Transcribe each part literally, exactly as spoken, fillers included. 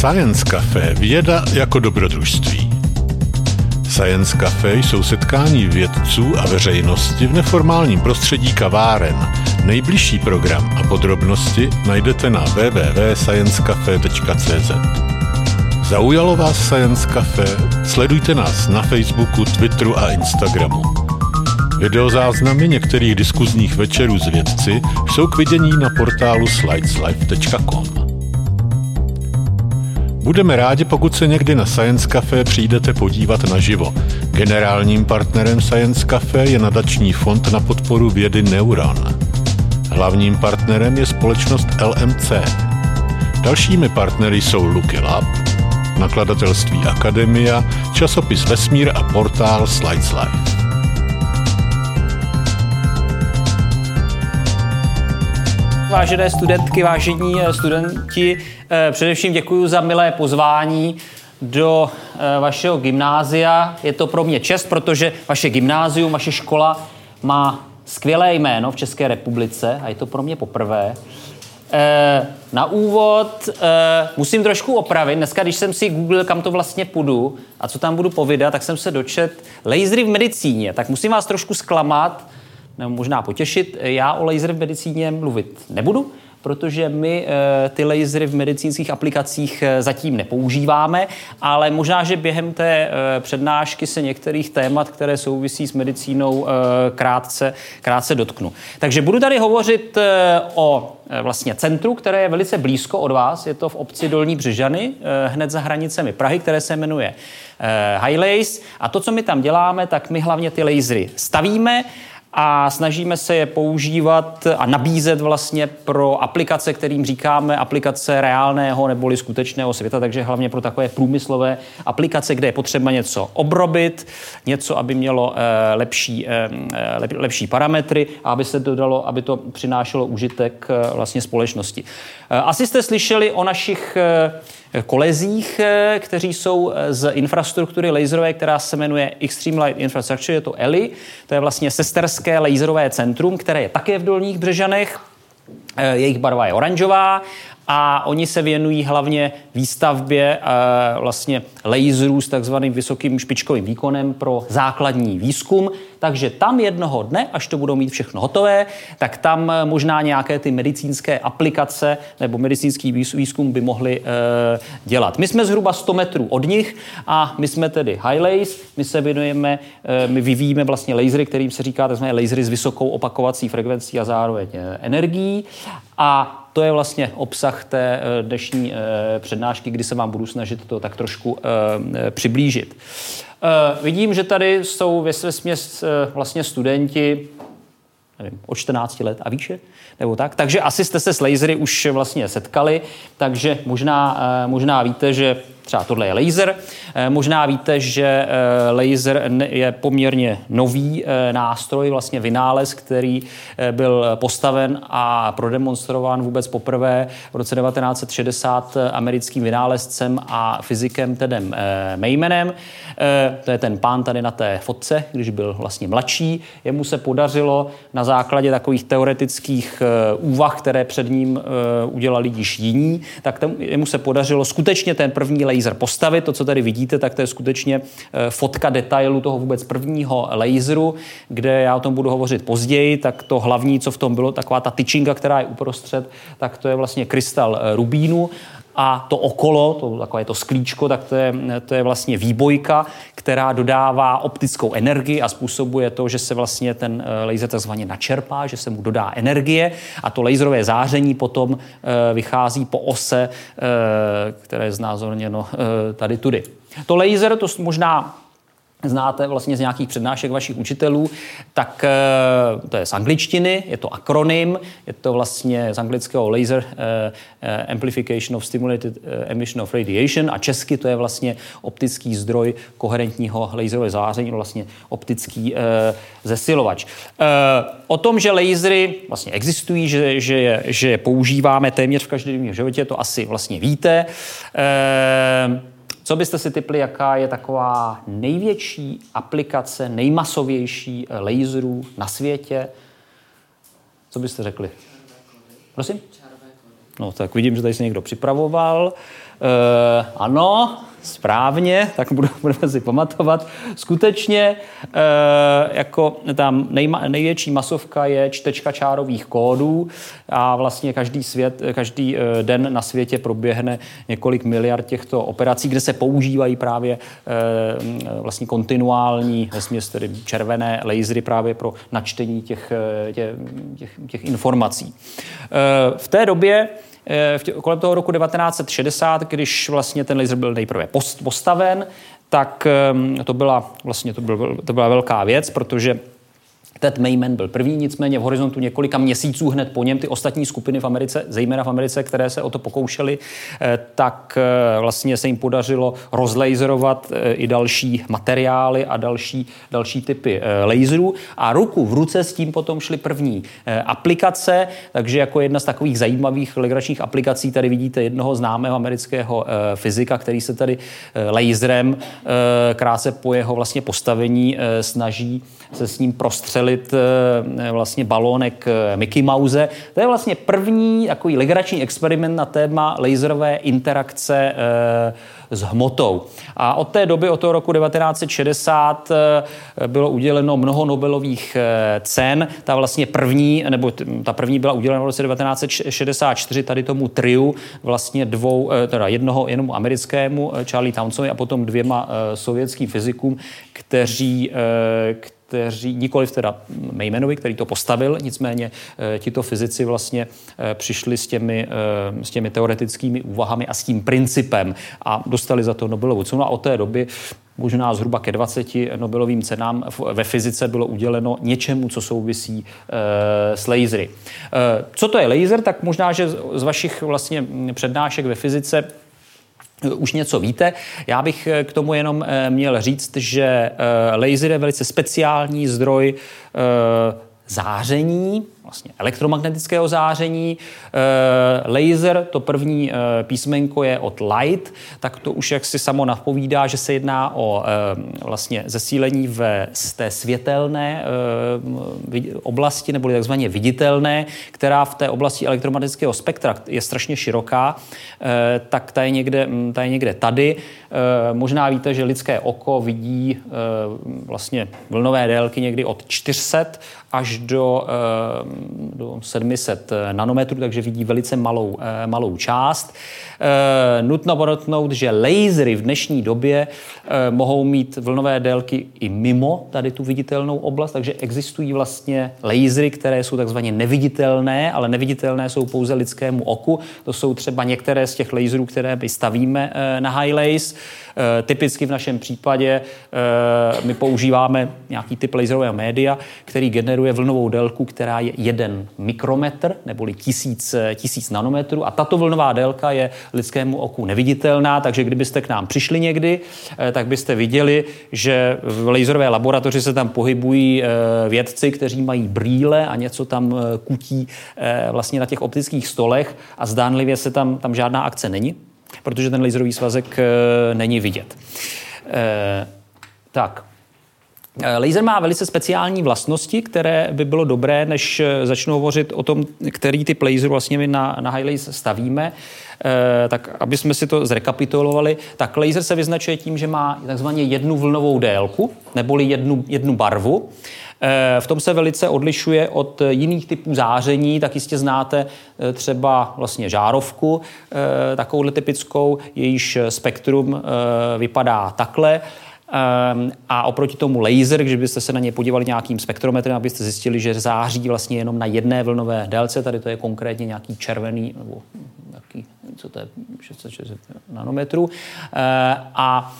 Science Café. Věda jako dobrodružství. Science Café jsou setkání vědců a veřejnosti v neformálním prostředí kaváren. Nejbližší program a podrobnosti najdete na w w w tečka science cafe tečka c z. Zaujalo vás Science Café? Sledujte nás na Facebooku, Twitteru a Instagramu. Videozáznamy některých diskuzních večerů s vědci jsou k vidění na portálu slides live tečka com. Budeme rádi, pokud se někdy na Science Café přijdete podívat naživo. Generálním partnerem Science Café je nadační fond na podporu vědy Neuron. Hlavním partnerem je společnost L M C. Dalšími partnery jsou Lucky Lab, nakladatelství Akademia, časopis Vesmír a portál Slides Live. Vážené studentky, vážení studenti, především děkuji za milé pozvání do vašeho gymnázia. Je to pro mě čest, protože vaše gymnázium, vaše škola má skvělé jméno v České republice a je to pro mě poprvé. Na úvod musím trošku opravit. Dneska, když jsem si googlil, kam to vlastně půjdu a co tam budu povídat, tak jsem se dočet lasery v medicíně. Tak musím vás trošku zklamat, nebo možná potěšit, já o lasery v medicíně mluvit nebudu, protože my e, ty lasery v medicínských aplikacích e, zatím nepoužíváme, ale možná, že během té e, přednášky se některých témat, které souvisí s medicínou, e, krátce, krátce dotknu. Takže budu tady hovořit e, o e, vlastně centru, které je velice blízko od vás, je to v obci Dolní Břežany, e, hned za hranicemi Prahy, které se jmenuje e, HiLASE. A to, co my tam děláme, tak my hlavně ty lasery stavíme a snažíme se je používat a nabízet vlastně pro aplikace, kterým říkáme aplikace reálného neboli skutečného světa, takže hlavně pro takové průmyslové aplikace, kde je potřeba něco obrobit, něco, aby mělo lepší, lepší parametry a aby se dodalo, aby to přinášelo užitek vlastně společnosti. Asi jste slyšeli o našich kolezích, kteří jsou z infrastruktury laserové, která se jmenuje Extreme Light Infrastructure, je to E L I, to je vlastně sesterské laserové centrum, které je také v Dolních Břežanech, jejich barva je oranžová a oni se věnují hlavně výstavbě vlastně laserů s takzvaným vysokým špičkovým výkonem pro základní výzkum. Takže tam jednoho dne, až to budou mít všechno hotové, tak tam možná nějaké ty medicínské aplikace nebo medicínský výzkum by mohli e, dělat. My jsme zhruba sto metrů od nich a my jsme tedy HiLASE, my se věnujeme, e, my vyvíjíme vlastně lasery, kterým se říká takzvané lasery s vysokou opakovací frekvencí a zároveň energií. A to je vlastně obsah té dnešní přednášky, kdy se vám budu snažit to tak trošku přiblížit. Vidím, že tady jsou vesměs vlastně studenti, nevím, od čtrnácti let a výše, nebo tak. Takže asi jste se s lasery už vlastně setkali, takže možná, možná víte, že třeba tohle je laser. Možná víte, že laser je poměrně nový nástroj, vlastně vynález, který byl postaven a prodemonstrován vůbec poprvé v roce devatenáct set šedesát americkým vynálezcem a fyzikem Tedem Maimanem. To je ten pán tady na té fotce, když byl vlastně mladší. Jemu se podařilo na základě takových teoretických úvah, které před ním udělali již jiní, tak jemu se podařilo skutečně ten první laser postavit. To, co tady vidíte, tak to je skutečně fotka detailu toho vůbec prvního laseru, kde já o tom budu hovořit později, tak to hlavní, co v tom bylo, taková ta tyčinka, která je uprostřed, tak to je vlastně krystal rubínu a to okolo, to, takové to sklíčko, tak to je, to je vlastně výbojka, která dodává optickou energii a způsobuje to, že se vlastně ten laser takzvaně načerpá, že se mu dodá energie a to laserové záření potom vychází po ose, které je znázorněno tady tudy. To laser, to možná znáte vlastně z nějakých přednášek vašich učitelů, tak to je z angličtiny, je to akronym, je to vlastně z anglického Laser Amplification of Stimulated Emission of Radiation a česky to je vlastně optický zdroj koherentního laserového záření, vlastně optický zesilovač. O tom, že lasery vlastně existují, že, že, je, že je používáme téměř v každodenním životě, to asi vlastně víte. Co byste si tipli, jaká je taková největší aplikace, nejmasovější laserů na světě? Co byste řekli? Prosím? No, tak vidím, že tady se někdo připravoval. E, ano, správně, tak budeme si pamatovat. Skutečně e, jako tam nejma, největší masovka je čtečka čárových kódů a vlastně každý, svět, každý den na světě proběhne několik miliard těchto operací, kde se používají právě e, vlastně kontinuální vesměs, tedy červené lasery právě pro načtení těch, tě, těch, těch informací. E, v té době Tě, kolem toho roku devatenáct set šedesát, když vlastně ten laser byl nejprve post, postaven, tak um, to byla vlastně to byl, to byla velká věc, protože Ted Maiman byl první, nicméně v horizontu několika měsíců hned po něm ty ostatní skupiny v Americe, zejména v Americe, které se o to pokoušely, tak vlastně se jim podařilo rozlaserovat i další materiály a další, další typy laserů. A ruku v ruce s tím potom šly první aplikace, takže jako jedna z takových zajímavých legračních aplikací tady vidíte jednoho známého amerického fyzika, který se tady laserem krátce po jeho vlastně postavení snaží se s ním prostřelit vlastně balónek Mickey Mouse. To je vlastně první takový legrační experiment na téma laserové interakce s hmotou. A od té doby, od toho roku devatenáct set šedesát, bylo uděleno mnoho Nobelových cen. Ta vlastně první, nebo ta první byla udělena v roce devatenáct set šedesát čtyři tady tomu triu, vlastně dvou, teda jednoho jenom americkému, Charlie Townesovi, a potom dvěma sovětským fyzikům, kteří, kteří kteří, nikoliv teda Maimanovi, který to postavil, nicméně tito fyzici vlastně přišli s těmi, s těmi teoretickými úvahami a s tím principem a dostali za to Nobelovu cenu. A od té doby možná zhruba ke dvaceti Nobelovým cenám ve fyzice bylo uděleno něčemu, co souvisí e, s lasery. E, co to je laser? Tak možná, že z vašich vlastně přednášek ve fyzice už něco víte. Já bych k tomu jenom měl říct, že laser je velice speciální zdroj záření, vlastně elektromagnetického záření. Laser, to první písmenko je od light, tak to už jak si samo napovídá, že se jedná o vlastně zesílení ve té světelné oblasti, neboli takzvaně viditelné, která v té oblasti elektromagnetického spektra je strašně široká, tak ta je někde, ta je někde tady. Možná víte, že lidské oko vidí vlastně vlnové délky někdy od čtyři sta až do do sedm set nanometrů, takže vidí velice malou, malou část. E, nutno podotknout, že lasery v dnešní době e, mohou mít vlnové délky i mimo tady tu viditelnou oblast, takže existují vlastně lasery, které jsou takzvaně neviditelné, ale neviditelné jsou pouze lidskému oku. To jsou třeba některé z těch laserů, které my stavíme e, na HiLASE. E, typicky v našem případě e, my používáme nějaký typ laserového média, který generuje vlnovou délku, která je jeden mikrometr, neboli tisíc, tisíc nanometrů. A tato vlnová délka je lidskému oku neviditelná, takže kdybyste k nám přišli někdy, tak byste viděli, že v laserové laboratoři se tam pohybují vědci, kteří mají brýle a něco tam kutí vlastně na těch optických stolech a zdánlivě se tam, tam žádná akce není, protože ten laserový svazek není vidět. Tak. Laser má velice speciální vlastnosti, které by bylo dobré, než začnu hovořit o tom, který typ laseru vlastně my na, na HiLASE stavíme. E, tak aby jsme si to zrekapitulovali, tak laser se vyznačuje tím, že má takzvaně jednu vlnovou délku, neboli jednu, jednu barvu. E, v tom se velice odlišuje od jiných typů záření, tak jistě znáte třeba vlastně žárovku, e, takovouhle typickou, jejíž spektrum e, vypadá takhle. A oproti tomu laser, když byste se na ně podívali nějakým spektrometrem, abyste zjistili, že září vlastně jenom na jedné vlnové délce, tady to je konkrétně nějaký červený, nebo nějaký, co to je, šest set šedesát nanometrů. A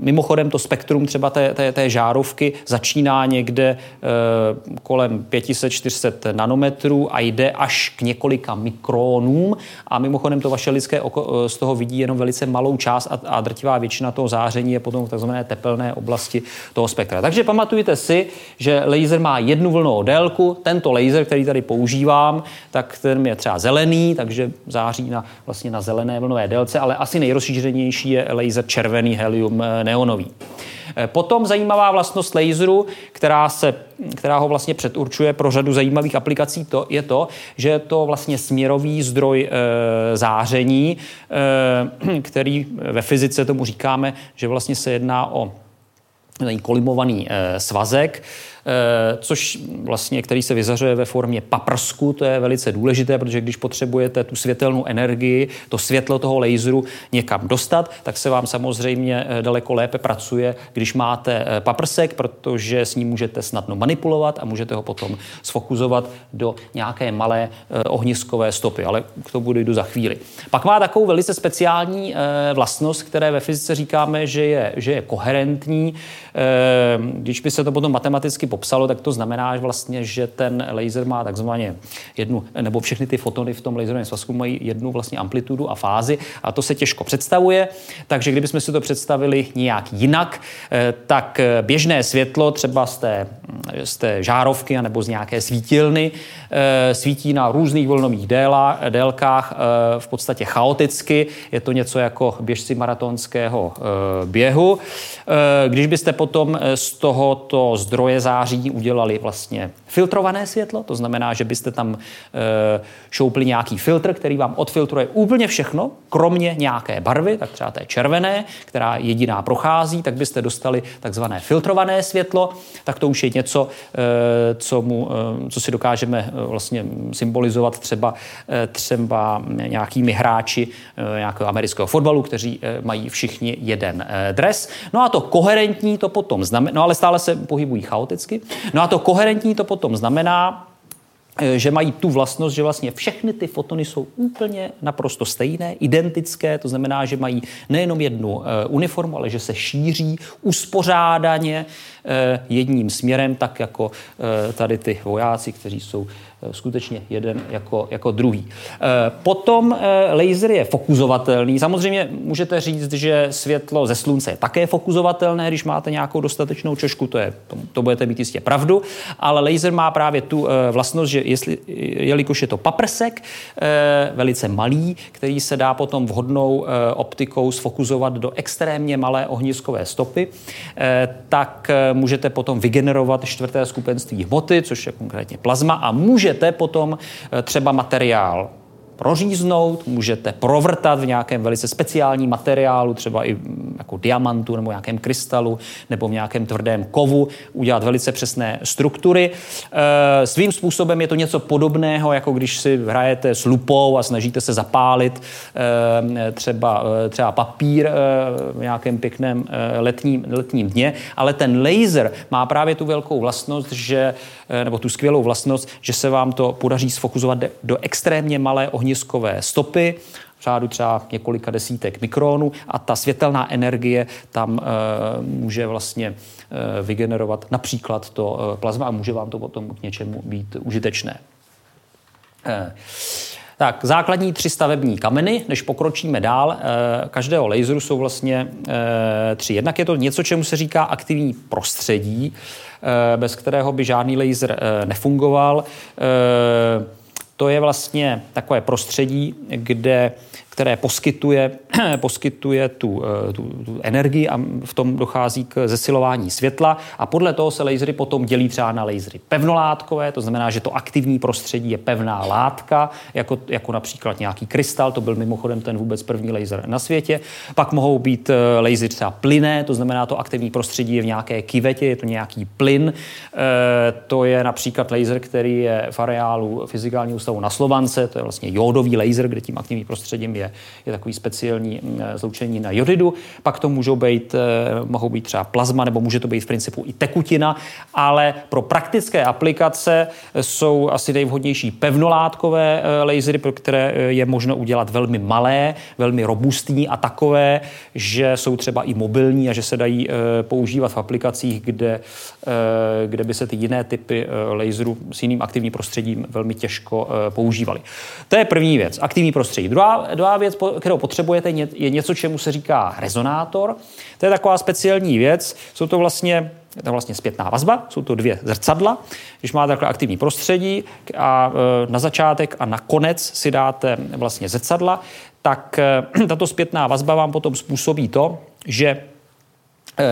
mimochodem to spektrum třeba té, té, té žárovky začíná někde kolem pět set až čtyři sta nanometrů a jde až k několika mikronům a mimochodem to vaše lidské oko z toho vidí jenom velice malou část a, a drtivá většina toho záření je potom v takzvané tepelné oblasti toho spektra. Takže pamatujte si, že laser má jednu vlnovou délku, tento laser, který tady používám, tak ten je třeba zelený, takže září na, vlastně na zelené vlnové délce, ale asi nejrozšířenější je laser červený, beryllium neonový. Potom zajímavá vlastnost laseru, která, se, která ho vlastně předurčuje pro řadu zajímavých aplikací, to je to, že je to vlastně směrový zdroj e, záření, e, který ve fyzice tomu říkáme, že vlastně se jedná o kolimovaný e, svazek, což vlastně, který se vyzařuje ve formě paprsku, to je velice důležité, protože když potřebujete tu světelnou energii, to světlo toho laseru někam dostat, tak se vám samozřejmě daleko lépe pracuje, když máte paprsek, protože s ním můžete snadno manipulovat a můžete ho potom sfokusovat do nějaké malé ohniskové stopy, ale k tomu dojdu za chvíli. Pak má takovou velice speciální vlastnost, které ve fyzice říkáme, že je, že je koherentní. Když by se to potom matematicky popsalo, tak to znamená vlastně, že ten laser má takzvaně jednu, nebo všechny ty fotony v tom laserovém svazku mají jednu vlastně amplitudu a fázi, a to se těžko představuje, takže kdybychom si to představili nějak jinak, tak běžné světlo třeba z té, z té žárovky nebo z nějaké svítilny svítí na různých vlnových déla, délkách v podstatě chaoticky, je to něco jako běžci maratonského běhu. Když byste potom z tohoto zdroje září udělali vlastně filtrované světlo, to znamená, že byste tam e, šoupli nějaký filtr, který vám odfiltruje úplně všechno, kromě nějaké barvy, tak třeba té červené, která jediná prochází, tak byste dostali takzvané filtrované světlo, tak to už je něco, e, co, mu, e, co si dokážeme e, vlastně symbolizovat třeba, e, třeba nějakými hráči e, nějakého amerického fotbalu, kteří e, mají všichni jeden e, dres. No a to koherentní to potom znamená, no ale stále se pohybují chaoticky, no a to koherentní to potom To znamená, že mají tu vlastnost, že vlastně všechny ty fotony jsou úplně naprosto stejné, identické, to znamená, že mají nejenom jednu uniformu, ale že se šíří uspořádaně jedním směrem, tak jako tady ty vojáci, kteří jsou skutečně jeden jako, jako druhý. Potom laser je fokusovatelný. Samozřejmě můžete říct, že světlo ze slunce je také fokusovatelné, když máte nějakou dostatečnou čošku, to, je, to, to budete mít jistě pravdu, ale laser má právě tu vlastnost, že jestli, jelikož je to paprsek, velice malý, který se dá potom vhodnou optikou sfokusovat do extrémně malé ohniskové stopy, tak můžete potom vygenerovat čtvrté skupenství hmoty, což je konkrétně plazma, a může Můžete potom třeba materiál proříznout, můžete provrtat v nějakém velice speciálním materiálu, třeba i jako diamantu nebo nějakém krystalu nebo v nějakém tvrdém kovu, udělat velice přesné struktury. E, svým způsobem je to něco podobného, jako když si hrajete s lupou a snažíte se zapálit e, třeba, třeba papír e, v nějakém pěkném e, letním, letním dně, ale ten laser má právě tu velkou vlastnost, že, e, nebo tu skvělou vlastnost, že se vám to podaří sfokusovat de, do extrémně malé ohniskové stopy, v řádu třeba několika desítek mikronů, a ta světelná energie tam e, může vlastně e, vygenerovat například to e, plazma a může vám to potom k něčemu být užitečné. E. Tak, základní tři stavební kameny, než pokročíme dál, e, každého laseru jsou vlastně e, tři. Jednak je to něco, čemu se říká aktivní prostředí, e, bez kterého by žádný laser e, nefungoval. E, To je vlastně takové prostředí, kde, které poskytuje, poskytuje tu, tu, tu energii, a v tom dochází k zesilování světla, a podle toho se lasery potom dělí třeba na lasery pevnolátkové, to znamená, že to aktivní prostředí je pevná látka, jako, jako například nějaký krystal, to byl mimochodem ten vůbec první laser na světě. Pak mohou být lasery třeba plynné, to znamená, to aktivní prostředí je v nějaké kyvetě, je to nějaký plyn, e, to je například laser, který je v areálu fyzikálního ústavu na Slovance, to je vlastně jódový laser, kde tím aktivním prostředím je, je takový speciální zloučení na jodidu. Pak to můžou být, mohou být třeba plazma, nebo může to být v principu i tekutina, ale pro praktické aplikace jsou asi nejvhodnější pevnolátkové lasery, pro které je možno udělat velmi malé, velmi robustní a takové, že jsou třeba i mobilní a že se dají používat v aplikacích, kde, kde by se ty jiné typy laserů s jiným aktivním prostředím velmi těžko používaly. To je první věc, aktivní prostředí. Druhá, druhá věc, kterou potřebujete, je něco, čemu se říká rezonátor. To je taková speciální věc. Jsou to vlastně, je to vlastně zpětná vazba, jsou to dvě zrcadla. Když máte takhle aktivní prostředí a na začátek a na konec si dáte vlastně zrcadla, tak tato zpětná vazba vám potom způsobí to, že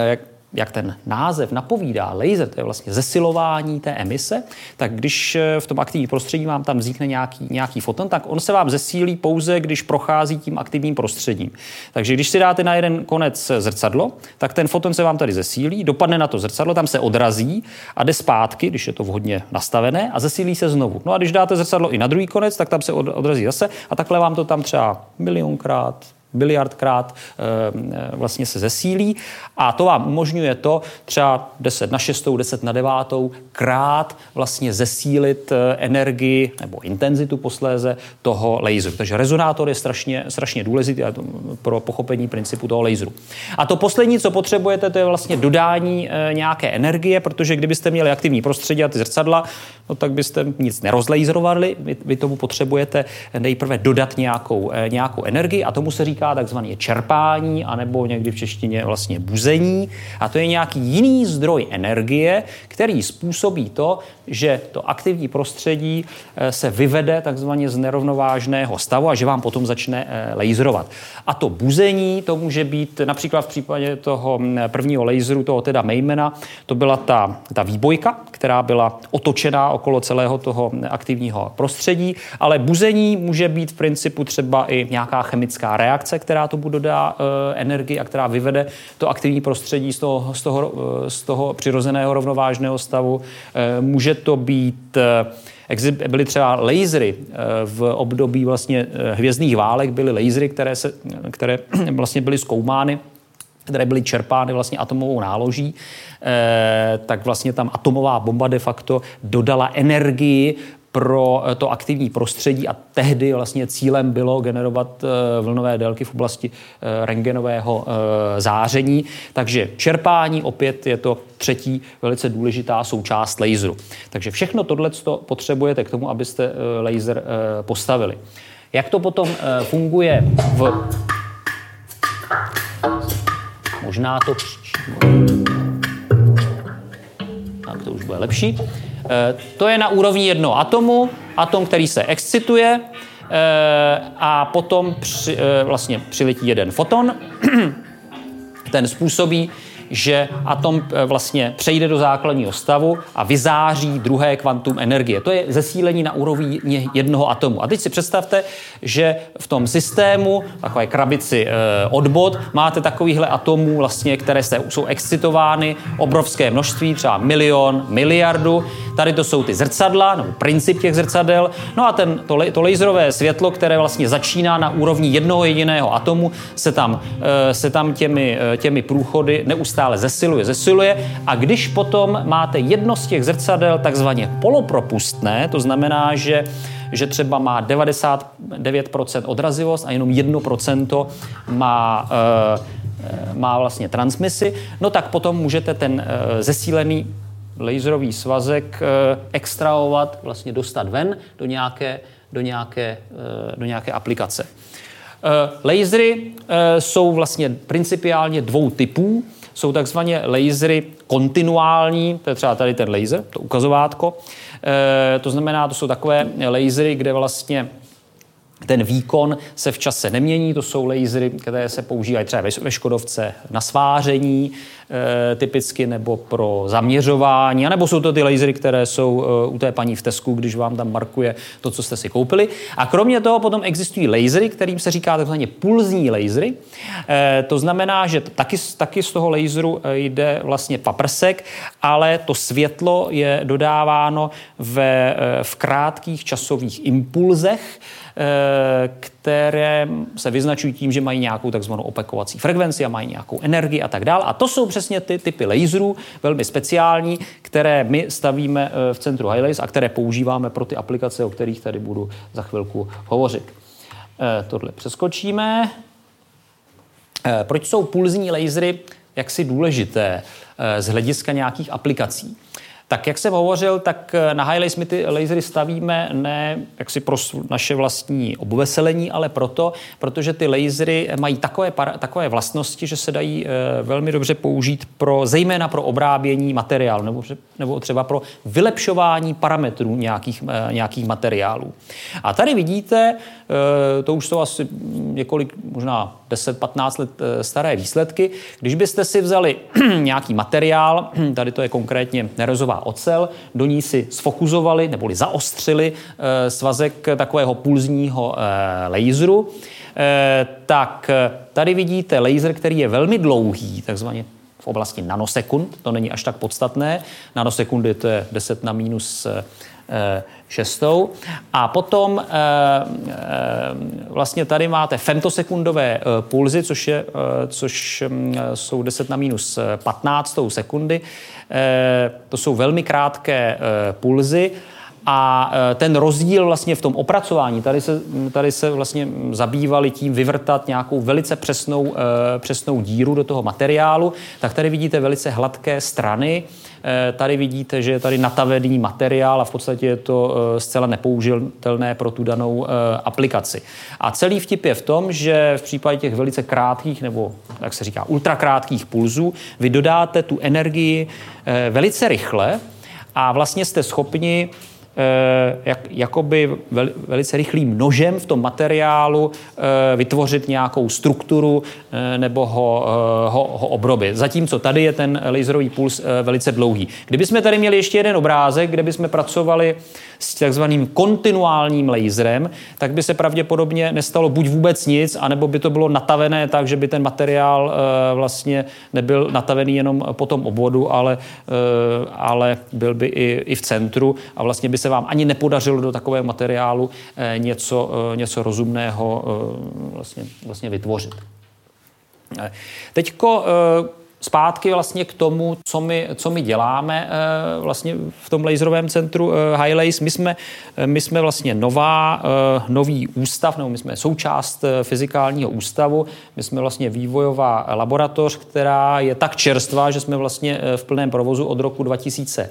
jak, jak ten název napovídá, laser, to je vlastně zesilování té emise, tak když v tom aktivním prostředí vám tam vznikne nějaký, nějaký foton, tak on se vám zesílí pouze, když prochází tím aktivním prostředím. Takže když si dáte na jeden konec zrcadlo, tak ten foton se vám tady zesílí, dopadne na to zrcadlo, tam se odrazí a jde zpátky, když je to vhodně nastavené, a zesílí se znovu. No a když dáte zrcadlo i na druhý konec, tak tam se odrazí zase a takhle vám to tam třeba milionkrát, biliardkrát e, vlastně se zesílí a to vám umožňuje to třeba deset na šestou, deset na devátou krát vlastně zesílit energii nebo intenzitu posléze toho laseru. Takže rezonátor je strašně, strašně důležitý pro pochopení principu toho laseru. A to poslední, co potřebujete, to je vlastně dodání e, nějaké energie, protože kdybyste měli aktivní prostředí a ty zrcadla, no tak byste nic nerozlaserovali. Vy, vy tomu potřebujete nejprve dodat nějakou, e, nějakou energii a tomu se říká takzvané čerpání, anebo někdy v češtině vlastně buzení. A to je nějaký jiný zdroj energie, který způsobí to, že to aktivní prostředí se vyvede takzvaně z nerovnovážného stavu a že vám potom začne laserovat. A to buzení, to může být například v případě toho prvního laseru, toho Teda Maimana, to byla ta, ta výbojka, která byla otočená okolo celého toho aktivního prostředí, ale buzení může být v principu třeba i nějaká chemická reakce, která tomu dodá e, energii a která vyvede to aktivní prostředí z toho, z toho, z toho přirozeného rovnovážného stavu. E, může to být... E, Byly třeba lasery v období vlastně hvězdných válek, byly lasery, které, se, které vlastně byly zkoumány, které byly čerpány vlastně atomovou náloží, e, tak vlastně tam atomová bomba de facto dodala energii pro to aktivní prostředí a tehdy vlastně cílem bylo generovat vlnové délky v oblasti rentgenového záření. Takže čerpání opět je to třetí velice důležitá součást laseru. Takže všechno tohleto potřebujete k tomu, abyste laser postavili. Jak to potom funguje v... Možná to příští... Tak to už bude lepší. To je na úrovni jednoho atomu, atom, který se excituje a potom při, vlastně přiletí jeden foton. Ten způsobí, že atom vlastně přejde do základního stavu a vyzáří druhé kvantum energie. To je zesílení na úrovni jednoho atomu. A teď si představte, že v tom systému, takové krabici od bod, máte takovýchhle atomů, vlastně, které jsou excitovány, obrovské množství, třeba milion, miliardu. Tady to jsou ty zrcadla, nebo princip těch zrcadel. No a ten, to, to laserové světlo, které vlastně začíná na úrovni jednoho jediného atomu, se tam, se tam těmi, těmi průchody neustále stále zesiluje, zesiluje a když potom máte jedno z těch zrcadel takzvaně polopropustné, to znamená, že, že třeba má devadesát devět procent odrazivost a jenom jedno procento má, e, má vlastně transmisi, no tak potom můžete ten e, zesílený laserový svazek e, extrahovat, vlastně dostat ven do nějaké, do nějaké, e, do nějaké aplikace. E, lasery e, jsou vlastně principiálně dvou typů. Jsou takzvané lasery kontinuální, to je třeba tady ten laser, to ukazovátko. E, to znamená, to jsou takové lasery, kde vlastně ten výkon se v čase nemění. To jsou lasery, které se používají třeba ve Škodovce na sváření e, typicky, nebo pro zaměřování, anebo jsou to ty lasery, které jsou e, u té paní v Tesku, když vám tam markuje to, co jste si koupili. A kromě toho potom existují lasery, kterým se říká takzvaně pulzní lasery. E, to znamená, že taky, taky z toho laseru jde vlastně paprsek, ale to světlo je dodáváno ve, v krátkých časových impulzech, které se vyznačují tím, že mají nějakou takzvanou opakovací frekvenci a mají nějakou energii a tak dále. A to jsou přesně ty typy laserů, velmi speciální, které my stavíme v centru HiLASE a které používáme pro ty aplikace, o kterých tady budu za chvilku hovořit. Tohle přeskočíme. Proč jsou pulzní lasery jaksi důležité z hlediska nějakých aplikací? Tak jak jsem hovořil, tak na HiLASE my ty lasery stavíme ne jaksi pro naše vlastní obveselení, ale proto, protože ty lasery mají takové, para, takové vlastnosti, že se dají e, velmi dobře použít pro, zejména pro obrábění materiálu nebo, nebo třeba pro vylepšování parametrů nějakých, e, nějakých materiálů. A tady vidíte, e, to už jsou asi několik, možná deset patnáct let e, staré výsledky. Když byste si vzali nějaký materiál, tady to je konkrétně nerozová ocel, do ní si sfokusovali neboli zaostřili e, svazek takového pulzního e, laseru, e, tak tady vidíte laser, který je velmi dlouhý, takzvaně v oblasti nanosekund, to není až tak podstatné, nanosekundy to je deset na minus šest. A potom e, e, vlastně tady máte femtosekundové e, pulzy, což, je, e, což e, jsou deset na minus patnáct sekundy. E, to jsou velmi krátké e, pulzy a e, ten rozdíl vlastně v tom opracování, tady se, tady se vlastně zabývali tím vyvrtat nějakou velice přesnou, e, přesnou díru do toho materiálu, tak tady vidíte velice hladké strany. Tady vidíte, že je tady natavený materiál a v podstatě je to zcela nepoužitelné pro tu danou aplikaci. A celý vtip je v tom, že v případě těch velice krátkých, nebo jak se říká, ultrakrátkých pulzů, vy dodáte tu energii velice rychle a vlastně jste schopni jak, jakoby vel, velice rychlým nožem v tom materiálu e, vytvořit nějakou strukturu e, nebo ho, e, ho, ho obrobit. Zatímco tady je ten laserový puls e, velice dlouhý. Kdybychom tady měli ještě jeden obrázek, kde bychom pracovali s takzvaným kontinuálním laserem, tak by se pravděpodobně nestalo buď vůbec nic, anebo by to bylo natavené tak, že by ten materiál e, vlastně nebyl natavený jenom po tom obvodu, ale, e, ale byl by i, i v centru a vlastně by se vám ani nepodařilo do takového materiálu něco, něco rozumného vlastně, vlastně vytvořit. Teďko zpátky vlastně k tomu, co my, co my děláme vlastně v tom laserovém centru HiLASE. My jsme, my jsme vlastně nová, nový ústav, nebo my jsme součást fyzikálního ústavu. My jsme vlastně vývojová laboratoř, která je tak čerstvá, že jsme vlastně v plném provozu od roku dva tisíce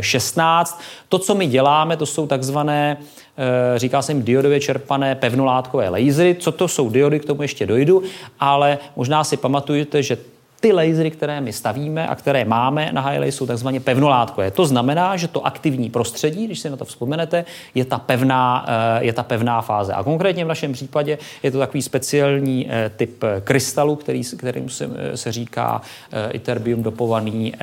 šestnáct. To, co my děláme, to jsou takzvané, říká se jim diodově čerpané pevnolátkové lasery. Co to jsou diody, k tomu ještě dojdu, ale možná si pamatujete, že ty lasery, které my stavíme a které máme na HiLASE, jsou takzvaně pevnolátkové. To znamená, že to aktivní prostředí, když si na to vzpomenete, je ta pevná, je ta pevná fáze. A konkrétně v našem případě je to takový speciální typ krystalu, který, kterým se, se říká ytterbium dopovaný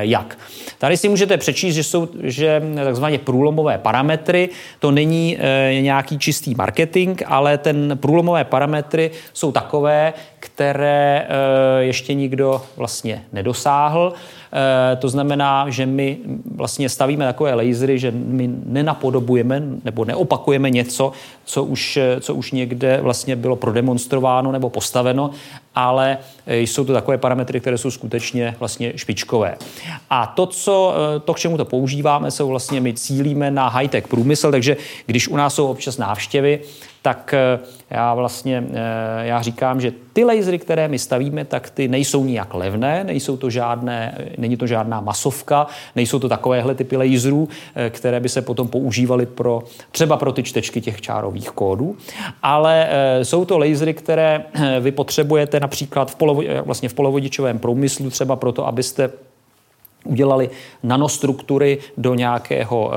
jak. Tady si můžete přečíst, že jsou že takzvaně průlomové parametry. To není nějaký čistý marketing, ale ten průlomové parametry jsou takové, které ještě nikdo vlastně nedosáhl. To znamená, že my vlastně stavíme takové lasery, že my nenapodobujeme nebo neopakujeme něco, co už, co už někde vlastně bylo prodemonstrováno nebo postaveno, ale jsou to takové parametry, které jsou skutečně vlastně špičkové. A to, co, to k čemu to používáme, jsou vlastně my cílíme na high-tech průmysl, takže když u nás jsou občas návštěvy, tak já vlastně já říkám, že ty lasery, které my stavíme, tak ty nejsou nijak levné, nejsou to žádné, není to žádná masovka, nejsou to takovéhle typy laserů, které by se potom používaly pro, třeba pro ty čtečky těch čárových kódů, ale jsou to lasery, které vy potřebujete například v, polovo, vlastně v polovodičovém průmyslu třeba proto, abyste udělali nanostruktury do nějakého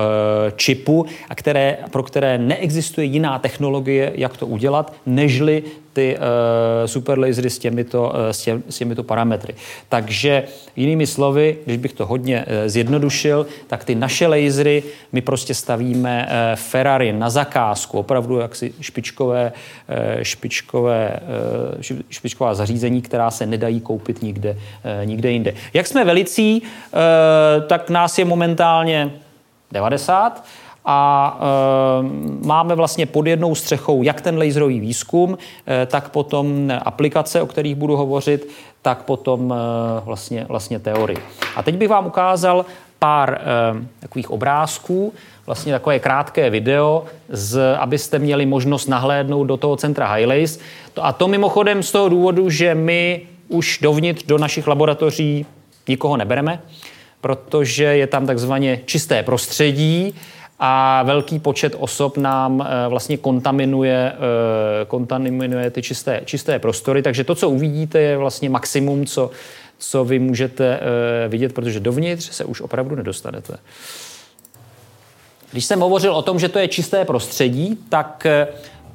e, čipu, a které, pro které neexistuje jiná technologie, jak to udělat, nežli ty e, superlasery s těmito, s, tě, s těmito parametry. Takže jinými slovy, když bych to hodně e, zjednodušil, tak ty naše lasery, my prostě stavíme e, Ferrari na zakázku, opravdu jaksi špičkové, e, špičkové, e, špičková zařízení, která se nedají koupit nikde, e, nikde jinde. Jak jsme velicí, e, tak nás je momentálně devadesát, a e, máme vlastně pod jednou střechou jak ten laserový výzkum, e, tak potom aplikace, o kterých budu hovořit, tak potom e, vlastně, vlastně teorii. A teď bych vám ukázal pár e, takových obrázků, vlastně takové krátké video, z, abyste měli možnost nahlédnout do toho centra HiLASE. A to mimochodem z toho důvodu, že my už dovnitř do našich laboratoří nikoho nebereme, protože je tam takzvaně čisté prostředí a velký počet osob nám vlastně kontaminuje, kontaminuje ty čisté, čisté prostory. Takže to, co uvidíte, je vlastně maximum, co, co vy můžete vidět, protože dovnitř se už opravdu nedostanete. Když jsem hovořil o tom, že to je čisté prostředí, tak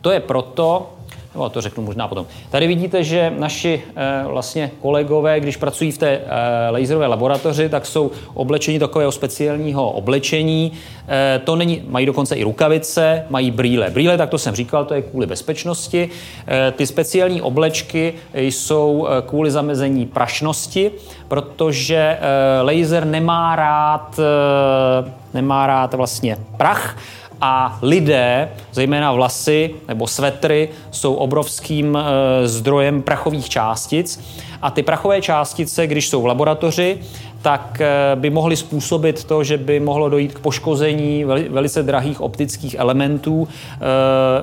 to je proto, no to řeknu možná potom. Tady vidíte, že naši e, vlastně kolegové, když pracují v té e, laserové laboratoři, tak jsou oblečeni takového speciálního oblečení. E, to není, mají dokonce i rukavice, mají brýle. Brýle, tak to jsem říkal, to je kvůli bezpečnosti. E, ty speciální oblečky jsou kvůli zamezení prašnosti, protože e, laser nemá rád, e, nemá rád vlastně prach. A lidé, zejména vlasy nebo svetry, jsou obrovským e, zdrojem prachových částic. A ty prachové částice, když jsou v laboratoři, tak e, by mohly způsobit to, že by mohlo dojít k poškození vel, velice drahých optických elementů. E,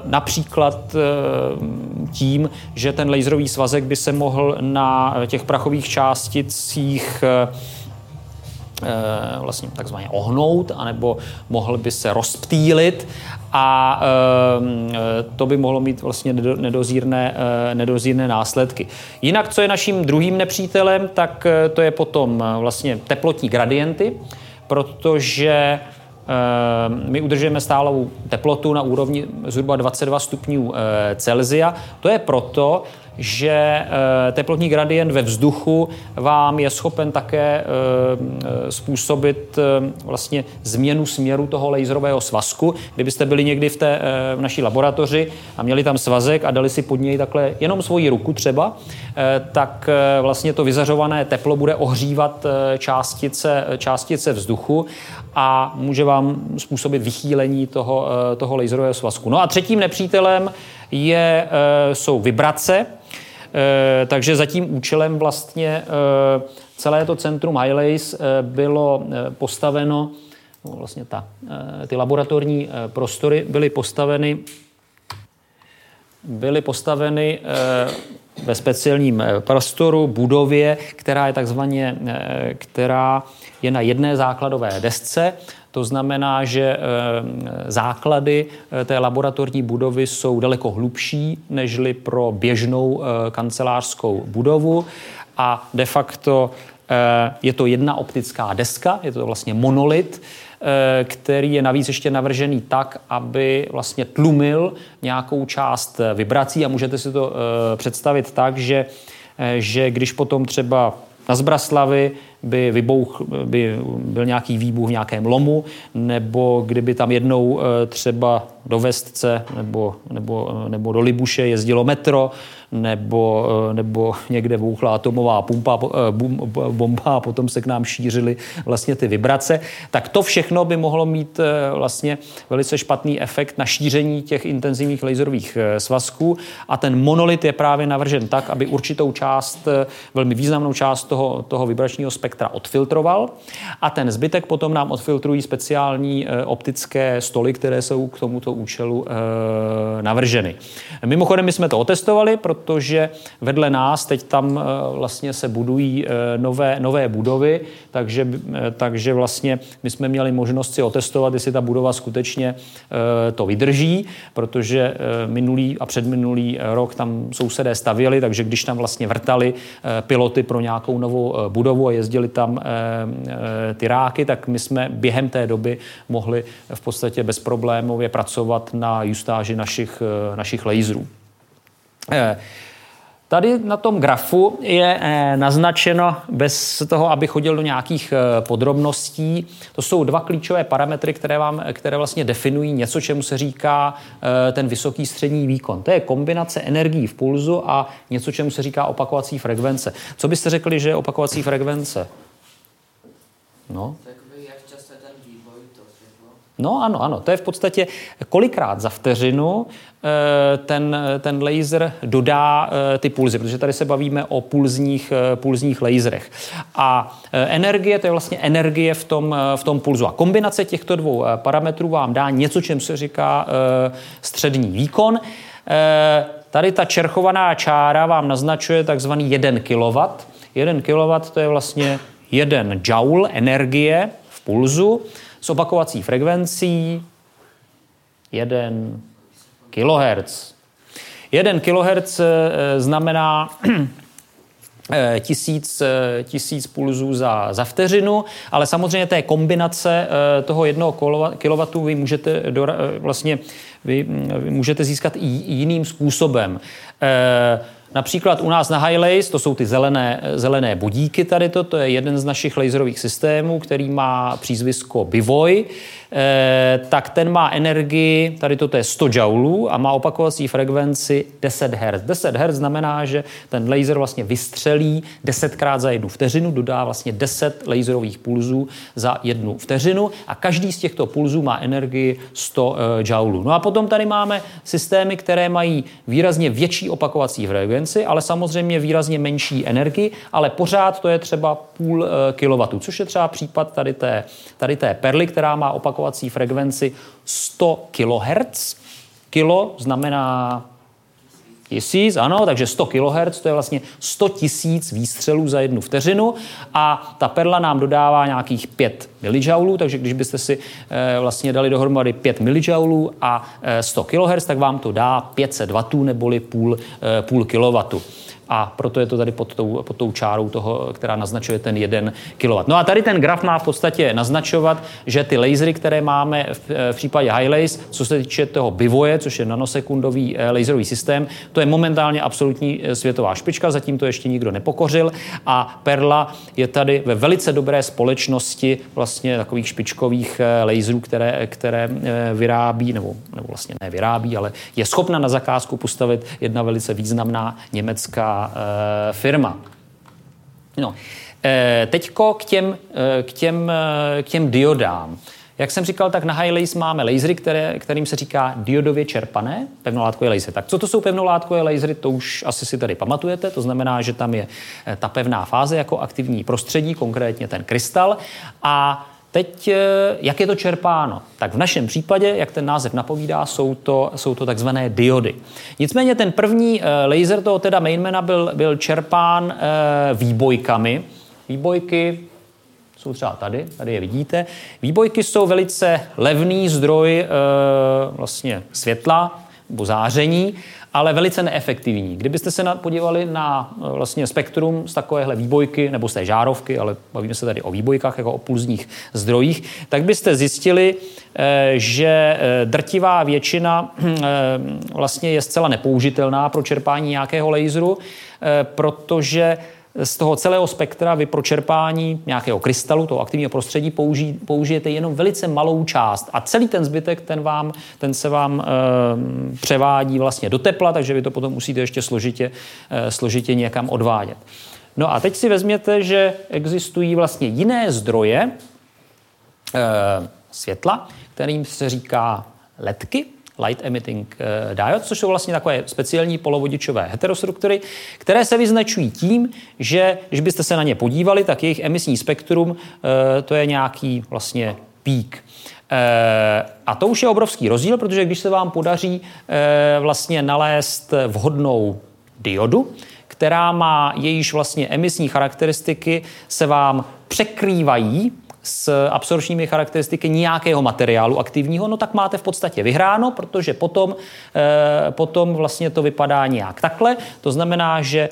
například e, tím, že ten laserový svazek by se mohl na těch prachových částicích e, vlastně takzvaně ohnout, anebo mohl by se rozptýlit a to by mohlo mít vlastně nedozírné, nedozírné následky. Jinak, co je naším druhým nepřítelem, tak to je potom vlastně teplotní gradienty, protože my udržujeme stálou teplotu na úrovni zhruba dvacet dva stupňů Celsia. To je proto, že teplotní gradient ve vzduchu vám je schopen také způsobit vlastně změnu směru toho laserového svazku. Kdybyste byli někdy v té v naší laboratoři a měli tam svazek a dali si pod něj takhle jenom svoji ruku třeba, tak vlastně to vyzařované teplo bude ohřívat částice, částice vzduchu a může vám způsobit vychýlení toho, toho laserového svazku. No a třetím nepřítelem je, jsou vibrace. Takže za tím účelem vlastně celé to centrum HiLASE bylo postaveno, no vlastně ta, ty laboratorní prostory byly postaveny, byly postaveny ve speciálním prostoru, budově, která je takzvaně, která je na jedné základové desce. To znamená, že základy té laboratorní budovy jsou daleko hlubší nežli pro běžnou kancelářskou budovu a de facto je to jedna optická deska, je to vlastně monolit, který je navíc ještě navržený tak, aby vlastně tlumil nějakou část vibrací a můžete si to představit tak, že, že když potom třeba na Zbraslavy by, vybouch, by byl nějaký výbuch v nějakém lomu, nebo kdyby tam jednou třeba do Vestce nebo, nebo, nebo do Libuše jezdilo metro, nebo, nebo někde bouchla atomová pumpa, bomba a potom se k nám šířily vlastně ty vibrace, tak to všechno by mohlo mít vlastně velice špatný efekt na šíření těch intenzivních laserových svazků a ten monolit je právě navržen tak, aby určitou část, velmi významnou část toho, toho vibračního spektra odfiltroval a ten zbytek potom nám odfiltrují speciální optické stoly, které jsou k tomuto účelu navrženy. Mimochodem, my jsme to otestovali, protože vedle nás teď tam vlastně se budují nové, nové budovy, takže, takže vlastně my jsme měli možnost si otestovat, jestli ta budova skutečně to vydrží, protože minulý a předminulý rok tam sousedé stavěli, takže když tam vlastně vrtali piloty pro nějakou novou budovu a jezdili tam ty ráky, tak my jsme během té doby mohli v podstatě bezproblémově pracovat na justáži našich, našich laserů. Tady na tom grafu je naznačeno, bez toho, aby chodil do nějakých podrobností, to jsou dva klíčové parametry, které, vám, které vlastně definují něco, čemu se říká ten vysoký střední výkon. To je kombinace energií v pulzu a něco, čemu se říká opakovací frekvence. Co byste řekli, že je opakovací frekvence? No. No ano, ano, to je v podstatě kolikrát za vteřinu ten, ten laser dodá ty pulzy, protože tady se bavíme o pulzních, pulzních laserech. A energie, to je vlastně energie v tom, v tom pulzu. A kombinace těchto dvou parametrů vám dá něco, čemu se říká střední výkon. Tady ta čerchovaná čára vám naznačuje takzvaný jeden kilowatt. jeden kilowatt to je vlastně jeden joule energie v pulzu s opakovací frekvencí jeden kilohertz. jeden kilohertz znamená tisíc, tisíc pulzů za, za vteřinu, ale samozřejmě té kombinace toho jednoho kilowattu vy můžete do, vlastně vy, vy můžete získat i jiným způsobem. Například u nás na HiLASE, to jsou ty zelené, zelené budíky tady, to, to je jeden z našich laserových systémů, který má přízvisko Bivoj, e, tak ten má energii, tady to, to je sto joulů a má opakovací frekvenci deset hertzů. deset hertzů znamená, že ten laser vlastně vystřelí desetkrát za jednu vteřinu, dodá vlastně deset laserových pulzů za jednu vteřinu a každý z těchto pulzů má energii sto joulů. No a potom tady máme systémy, které mají výrazně větší opakovací frekvenci, ale samozřejmě výrazně menší energii, ale pořád to je třeba půl kilowattu, což je třeba případ tady té, tady té Perly, která má opakovací frekvenci sto kilohertzů. Kilo znamená tisíc, ano, takže sto kilohertzů, to je vlastně sto tisíc výstřelů za jednu vteřinu a ta Perla nám dodává nějakých pět milijoulů, takže když byste si e, vlastně dali dohromady pět milijoulů a e, sto kilohertzů, tak vám to dá pět set wattů neboli půl, e, půl kilowattu. A proto je to tady pod tou, pod tou čárou toho, která naznačuje ten jeden kilowatt. No a tady ten graf má v podstatě naznačovat, že ty lasery, které máme v, v případě HiLASE, co se týče toho Bivoje, což je nanosekundový laserový systém, to je momentálně absolutní světová špička, zatím to ještě nikdo nepokořil a Perla je tady ve velice dobré společnosti vlastně takových špičkových laserů, které, které vyrábí, nebo, nebo vlastně nevyrábí, ale je schopna na zakázku postavit jedna velice významná německá firma. No, teďko k těm, k, těm, k těm diodám. Jak jsem říkal, tak na HiLASE máme lasery, které, kterým se říká diodově čerpané pevnolátkové lasery. Tak co to jsou pevnolátkové lasery, to už asi si tady pamatujete, to znamená, že tam je ta pevná fáze jako aktivní prostředí, konkrétně ten krystal. A teď, jak je to čerpáno? Tak v našem případě, jak ten název napovídá, jsou to, jsou to takzvané diody. Nicméně ten první laser toho Teda Mainmana byl, byl čerpán výbojkami. Výbojky jsou třeba tady, tady je vidíte. Výbojky jsou velice levný zdroj vlastně světla nebo záření, ale velice neefektivní. Kdybyste se podívali na vlastně spektrum z takovéhle výbojky, nebo z té žárovky, ale bavíme se tady o výbojkách, jako o pulzních zdrojích, tak byste zjistili, že drtivá většina vlastně je zcela nepoužitelná pro čerpání nějakého laseru, protože z toho celého spektra vy pro čerpání nějakého krystalu, toho aktivního prostředí, použij, použijete jenom velice malou část. A celý ten zbytek, ten, vám, ten se vám e, převádí vlastně do tepla, takže vy to potom musíte ještě složitě, e, složitě někam odvádět. No a teď si vezměte, že existují vlastně jiné zdroje e, světla, kterým se říká ledky, Light Emitting Diode, což jsou vlastně takové speciální polovodičové heterostruktory, které se vyznačují tím, že když byste se na ně podívali, tak jejich emisní spektrum to je nějaký vlastně pík. A to už je obrovský rozdíl, protože když se vám podaří vlastně nalézt vhodnou diodu, která má jejíž vlastně emisní charakteristiky, se vám překrývají s absorpčními charakteristiky nějakého materiálu aktivního, no tak máte v podstatě vyhráno, protože potom, e, potom vlastně to vypadá nějak takhle. To znamená, že e,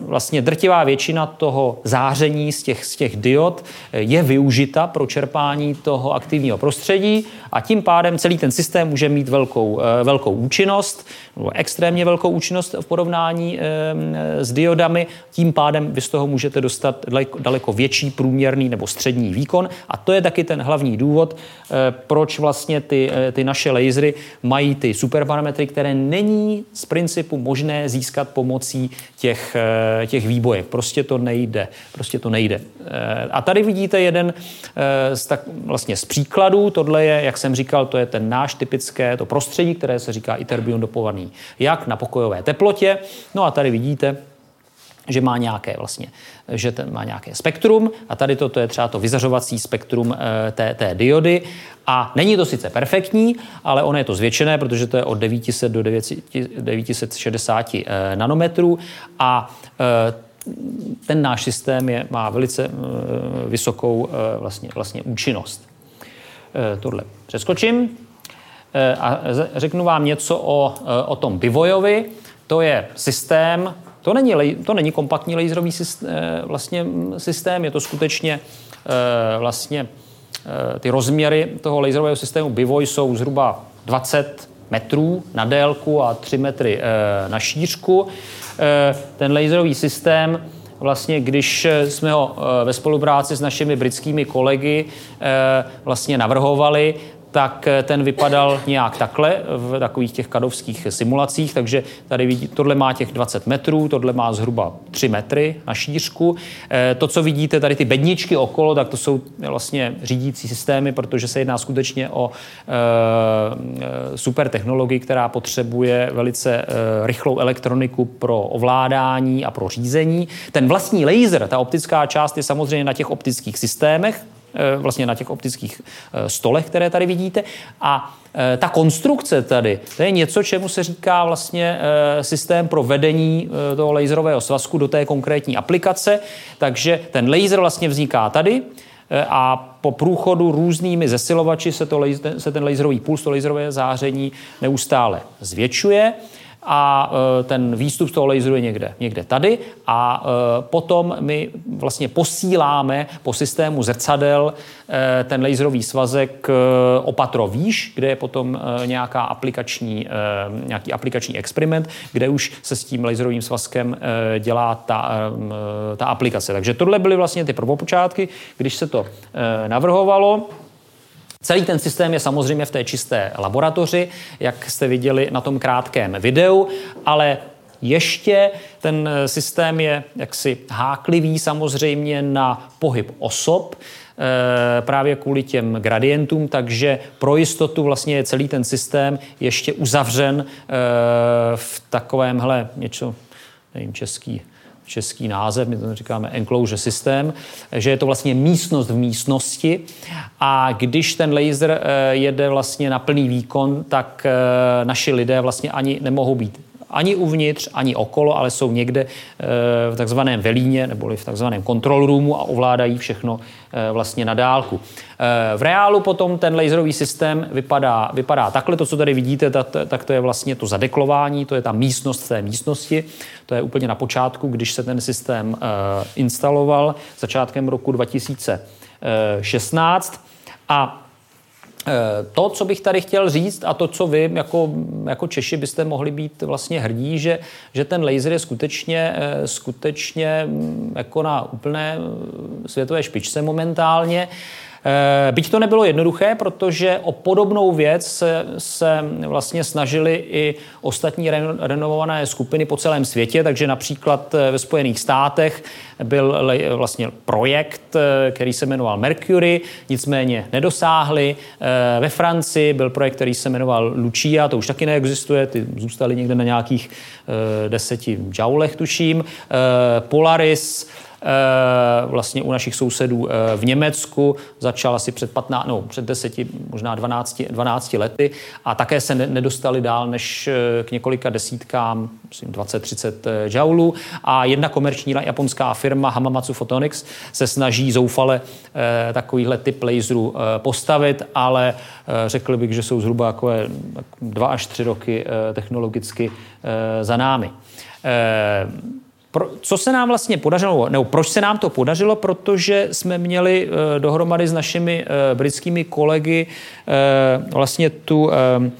vlastně drtivá většina toho záření z těch, z těch diod je využita pro čerpání toho aktivního prostředí a tím pádem celý ten systém může mít velkou, e, velkou účinnost, nebo extrémně velkou účinnost v porovnání e, s diodami. Tím pádem vy z toho můžete dostat daleko, daleko větší průměrný nebo střední výkon a to je taky ten hlavní důvod, proč vlastně ty, ty naše lasery mají ty superparametry, které není z principu možné získat pomocí těch, těch výbojek. Prostě to nejde. Prostě to nejde. A tady vidíte jeden z, tak, vlastně z příkladů. Tohle je, jak jsem říkal, to je ten náš typické to prostředí, které se říká ytterbion dopovaný jak na pokojové teplotě. No a tady vidíte, že má nějaké vlastně, že ten má nějaké spektrum a tady to, to je třeba to vyzařovací spektrum e, té, té diody a není to sice perfektní, ale ono je to zvětšené, protože to je od devět set do devět set šedesát nanometrů a e, ten náš systém je, má velice vysokou vlastně, vlastně účinnost. Tohle přeskočím a řeknu vám něco o, o tom Bivojovi. To je systém, to není, to není kompaktní laserový systém, vlastně systém, je to skutečně vlastně ty rozměry toho laserového systému Bivoj jsou zhruba dvacet metrů na délku a tři metry na šířku. Ten laserový systém, vlastně když jsme ho ve spolupráci s našimi britskými kolegy vlastně navrhovali, tak ten vypadal nějak takhle v takových těch kadovských simulacích, takže tady vidí, tohle má těch dvacet metrů, tohle má zhruba tři metry na šířku. To, co vidíte, tady ty bedničky okolo, tak to jsou vlastně řídící systémy, protože se jedná skutečně o e, super technologii, která potřebuje velice e, rychlou elektroniku pro ovládání a pro řízení. Ten vlastní laser, ta optická část je samozřejmě na těch optických systémech, vlastně na těch optických stolech, které tady vidíte. A ta konstrukce tady, to je něco, čemu se říká vlastně systém pro vedení toho laserového svazku do té konkrétní aplikace. Takže ten laser vlastně vzniká tady a po průchodu různými zesilovači se, to, se ten laserový puls, to laserové záření neustále zvětšuje. A ten výstup z toho laseru je někde, někde tady a potom my vlastně posíláme po systému zrcadel ten laserový svazek o patro výš, kde je potom nějaká aplikační, nějaký aplikační experiment, kde už se s tím laserovým svazkem dělá ta, ta aplikace. Takže tohle byly vlastně ty prvopočátky, když se to navrhovalo. Celý ten systém je samozřejmě v té čisté laboratoři, jak jste viděli na tom krátkém videu, ale ještě ten systém je jaksi háklivý samozřejmě na pohyb osob, právě kvůli těm gradientům, takže pro jistotu vlastně je celý ten systém ještě uzavřen v takovémhle něco, nevím, český, český název, my to říkáme enclosure systém, že je to vlastně místnost v místnosti a když ten laser jede vlastně na plný výkon, tak naši lidé vlastně ani nemohou být ani uvnitř, ani okolo, ale jsou někde v takzvaném velíně neboli v takzvaném control roomu a ovládají všechno vlastně na dálku. V reálu potom ten laserový systém vypadá, vypadá takhle. To, co tady vidíte, tak to je vlastně to zadeklování, to je ta místnost v té místnosti. To je úplně na počátku, když se ten systém instaloval začátkem roku dva tisíce šestnáct. A to, co bych tady chtěl říct a to, co vy jako, jako Češi byste mohli být vlastně hrdí, že, že ten laser je skutečně, skutečně jako na úplné světové špičce momentálně. Byť to nebylo jednoduché, protože o podobnou věc se, se vlastně snažili i ostatní renomované skupiny po celém světě, takže například ve Spojených státech byl vlastně projekt, který se jmenoval Mercury, nicméně nedosáhli. Ve Francii byl projekt, který se jmenoval Lucia, to už taky neexistuje, ty zůstaly někde na nějakých deseti joulech, tuším. Polaris, vlastně u našich sousedů v Německu začal asi před patnácti, no, před deseti, možná dvanácti, dvanácti lety a také se nedostali dál než k několika desítkám, myslím dvacet třicet joulů a jedna komerční japonská firma Hamamatsu Photonics se snaží zoufale takovýhle typ laseru postavit, ale řekl bych, že jsou zhruba jako dva až tři roky technologicky za námi. Pro, co se nám vlastně podařilo, nebo proč se nám to podařilo, protože jsme měli e, dohromady s našimi e, britskými kolegy e, vlastně tu, e,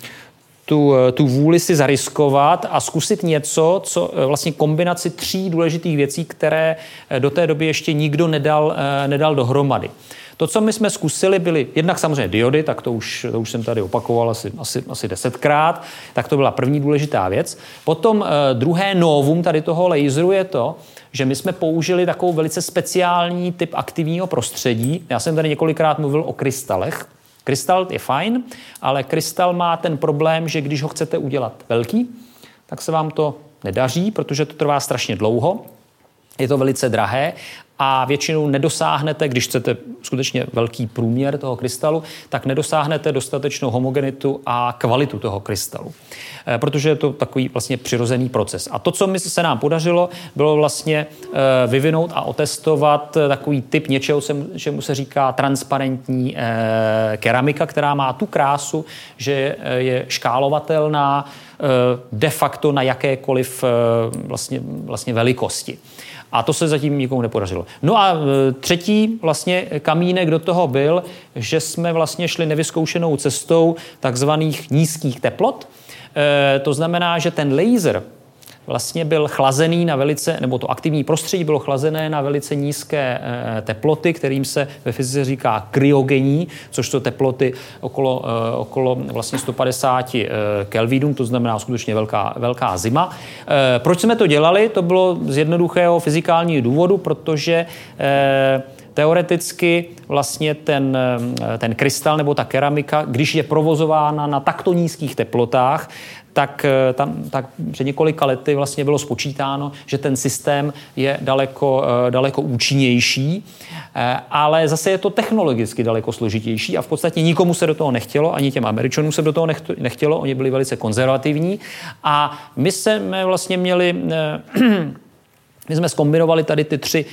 tu, e, tu vůli si zariskovat a zkusit něco, co e, vlastně kombinaci tří důležitých věcí, které e, do té doby ještě nikdo nedal, e, nedal dohromady. To, co my jsme zkusili, byly jednak samozřejmě diody, tak to už, to už jsem tady opakoval asi, asi, asi desetkrát, tak to byla první důležitá věc. Potom eh, druhé novum tady toho laseru je to, že my jsme použili takovou velice speciální typ aktivního prostředí. Já jsem tady několikrát mluvil o krystalech. Krystal je fajn, ale krystal má ten problém, že když ho chcete udělat velký, tak se vám to nedaří, protože to trvá strašně dlouho. Je to velice drahé. a většinou nedosáhnete, když chcete skutečně velký průměr toho krystalu, tak nedosáhnete dostatečnou homogenitu a kvalitu toho krystalu. Protože je to takový vlastně přirozený proces. A to, co my se nám podařilo, bylo vlastně vyvinout a otestovat takový typ něčeho, čemu se říká transparentní keramika, která má tu krásu, že je škálovatelná de facto na jakékoliv vlastně, vlastně velikosti. A to se zatím nikomu nepodařilo. No a třetí vlastně kamínek do toho byl, že jsme vlastně šli nevyzkoušenou cestou takzvaných nízkých teplot. E, to znamená, že ten laser vlastně byl chlazený na velice, nebo to aktivní prostředí bylo chlazené na velice nízké e, teploty, kterým se ve fyzice říká kryogení, což jsou teploty okolo, e, okolo vlastně sto padesát e, kelvinů, to znamená skutečně velká, velká zima. E, proč jsme to dělali? To bylo z jednoduchého fyzikálního důvodu, protože e, teoreticky vlastně ten, ten krystal nebo ta keramika, když je provozována na takto nízkých teplotách, tak, tam, tak před několika lety vlastně bylo spočítáno, že ten systém je daleko, daleko účinnější, ale zase je to technologicky daleko složitější a v podstatě nikomu se do toho nechtělo, ani těm Američanům se do toho nechtělo, oni byli velice konzervativní a my jsme vlastně měli... My jsme zkombinovali tady ty tři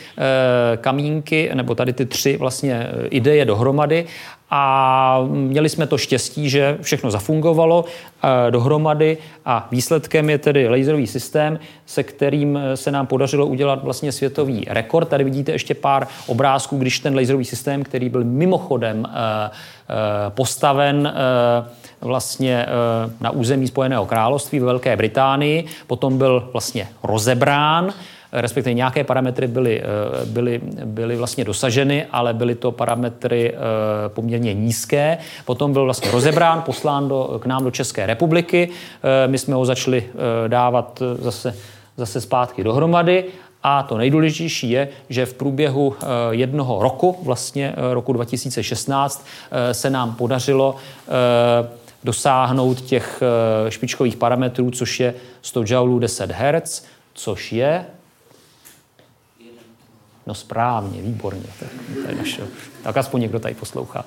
e, kamínky, nebo tady ty tři vlastně ideje dohromady a měli jsme to štěstí, že všechno zafungovalo e, dohromady a výsledkem je tedy laserový systém, se kterým se nám podařilo udělat vlastně světový rekord. Tady vidíte ještě pár obrázků, když ten laserový systém, který byl mimochodem e, e, postaven e, vlastně na území Spojeného království ve Velké Británii, potom byl vlastně rozebrán, respektive nějaké parametry byly, byly, byly vlastně dosaženy, ale byly to parametry poměrně nízké. Potom byl vlastně rozebrán, poslán do, k nám do České republiky. My jsme ho začali dávat zase, zase zpátky dohromady. A to nejdůležitější je, že v průběhu jednoho roku, vlastně roku dva tisíce šestnáct, se nám podařilo dosáhnout těch špičkových parametrů, což je sto joulů deset hertzů, což je... No správně, výborně. Tak, to tak aspoň někdo tady poslouchá.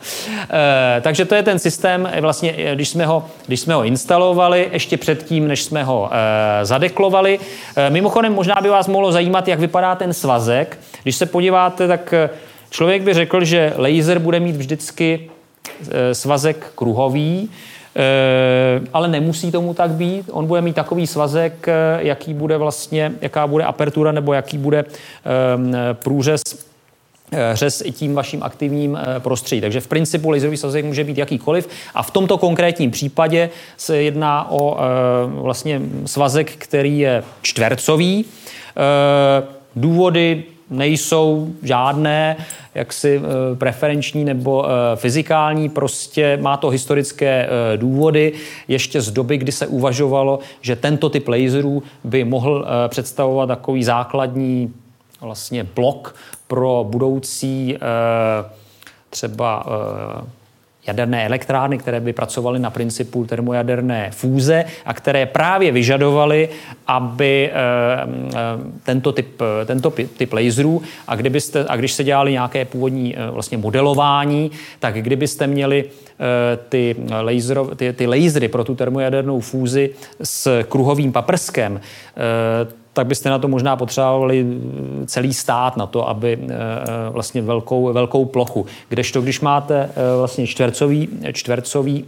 E, takže to je ten systém, vlastně, když jsme ho, když jsme ho instalovali, ještě předtím, než jsme ho e, zadeklovali. E, mimochodem, možná by vás mohlo zajímat, jak vypadá ten svazek. Když se podíváte, tak člověk by řekl, že laser bude mít vždycky e, svazek kruhový, e, ale nemusí tomu tak být. On bude mít takový svazek, jaký bude vlastně, jaká bude apertura nebo jaký bude e, průřez řez tím vaším aktivním prostředí. Takže v principu laserový svazek může být jakýkoliv a v tomto konkrétním případě se jedná o e, vlastně svazek, který je čtvercový. E, důvody nejsou žádné, jaksi preferenční nebo fyzikální, prostě má to historické důvody. Ještě z doby, kdy se uvažovalo, že tento typ laserů by mohl představovat takový základní vlastně blok pro budoucí třeba jaderné elektrárny, které by pracovaly na principu termojaderné fúze a které právě vyžadovaly, aby tento typ, tento typ laserů a, kdybyste, a když se dělali nějaké původní vlastně modelování, tak kdybyste měli ty, laser, ty, ty lasery pro tu termojadernou fúzi s kruhovým paprskem, tak byste na to možná potřebovali celý stát na to, aby vlastně velkou, velkou plochu. Kdežto, když máte vlastně čtvercový, čtvercový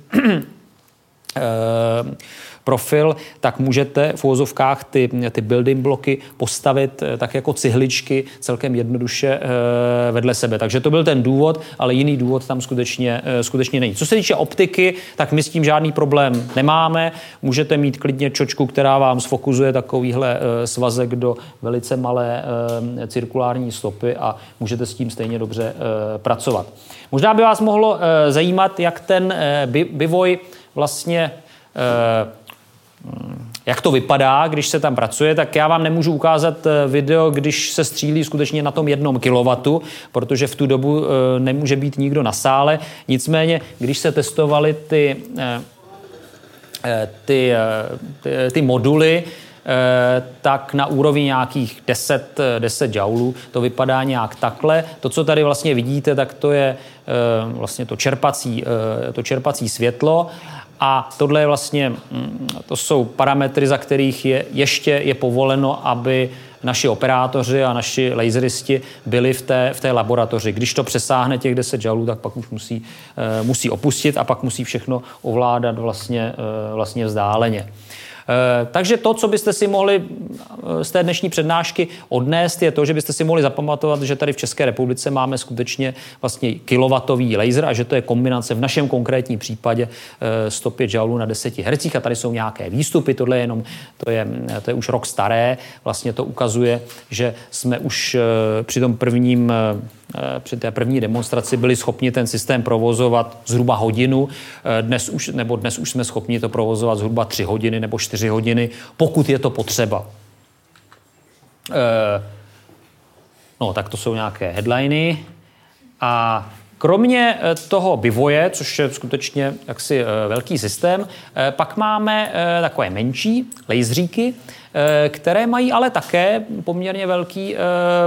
profil, tak můžete v uvozovkách ty, ty building bloky postavit tak jako cihličky celkem jednoduše vedle sebe. Takže to byl ten důvod, ale jiný důvod tam skutečně, skutečně není. Co se týče optiky, tak my s tím žádný problém nemáme. Můžete mít klidně čočku, která vám sfokusuje takovýhle svazek do velice malé cirkulární stopy a můžete s tím stejně dobře pracovat. Možná by vás mohlo zajímat, jak ten Bivoj vlastně... jak to vypadá, když se tam pracuje, tak já vám nemůžu ukázat video, když se střílí skutečně na tom jednom kilowattu, protože v tu dobu nemůže být nikdo na sále. Nicméně, když se testovaly ty, ty, ty, ty moduly, tak na úrovni nějakých deset, deset joulů. To vypadá nějak takhle. To, co tady vlastně vidíte, tak to je vlastně to čerpací, to čerpací světlo. A tohle je vlastně, to jsou parametry, za kterých je, ještě je povoleno, aby naši operátoři a naši laseristi byli v té, v té laboratoři. Když to přesáhne těch deset joulů, tak pak už musí, musí opustit a pak musí všechno ovládat vlastně, vlastně vzdáleně. Takže to, co byste si mohli z té dnešní přednášky odnést, je to, že byste si mohli zapamatovat, že tady v České republice máme skutečně vlastně kilowatový laser a že to je kombinace v našem konkrétním případě sto pět joulů na deset hertzích a tady jsou nějaké výstupy, tohle je jenom, to je, to je už rok staré, vlastně to ukazuje, že jsme už při tom prvním při té první demonstraci byli schopni ten systém provozovat zhruba hodinu, dnes už, nebo dnes už jsme schopni to provozovat zhruba tři hodiny nebo čtyři hodiny, pokud je to potřeba. No, tak to jsou nějaké headliny. A kromě toho Bivoje, což je skutečně jaksi velký systém, pak máme takové menší laseríky, které mají ale také poměrně velký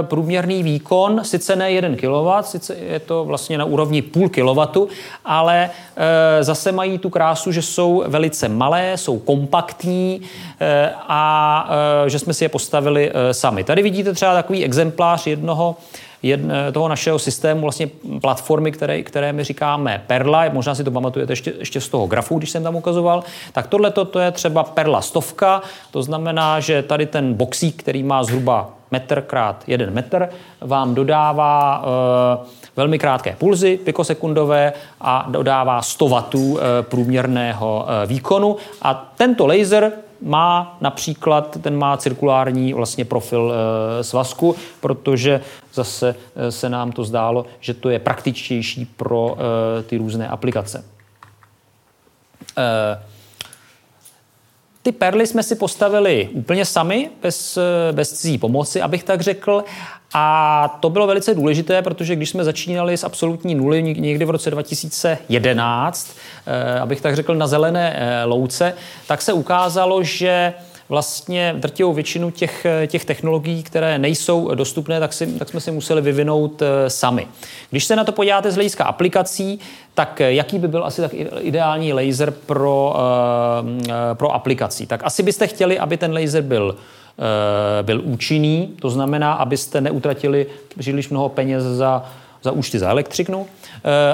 průměrný výkon, sice ne jeden kilowatt, sice je to vlastně na úrovni půl kilowattu, ale zase mají tu krásu, že jsou velice malé, jsou kompaktní a že jsme si je postavili sami. Tady vidíte třeba takový exemplář jednoho Jedn, toho našeho systému, vlastně platformy, které, které my říkáme Perla, možná si to pamatujete ještě, ještě z toho grafu, když jsem tam ukazoval, tak tohleto to je třeba Perla stovka, to znamená, že tady ten boxík, který má zhruba metr krát jeden metr, vám dodává e, velmi krátké pulzy, pikosekundové a dodává sto wattů e, průměrného e, výkonu a tento laser má například, ten má cirkulární vlastně profil e, svazku, protože zase e, se nám to zdálo, že to je praktičtější pro e, ty různé aplikace. E, ty perly jsme si postavili úplně sami, bez, bez cizí pomoci, abych tak řekl. A to bylo velice důležité, protože když jsme začínali s absolutní nuly někdy v roce dva tisíce jedenáct, eh, abych tak řekl na zelené eh, louce, tak se ukázalo, že vlastně drtivou většinu těch, těch technologií, které nejsou dostupné, tak, si, tak jsme si museli vyvinout sami. Když se na to podíváte z hlediska aplikací, tak jaký by byl asi tak ideální laser pro, pro aplikací? Tak asi byste chtěli, aby ten laser byl, byl účinný, to znamená, abyste neutratili příliš mnoho peněz za za účty za elektřinu.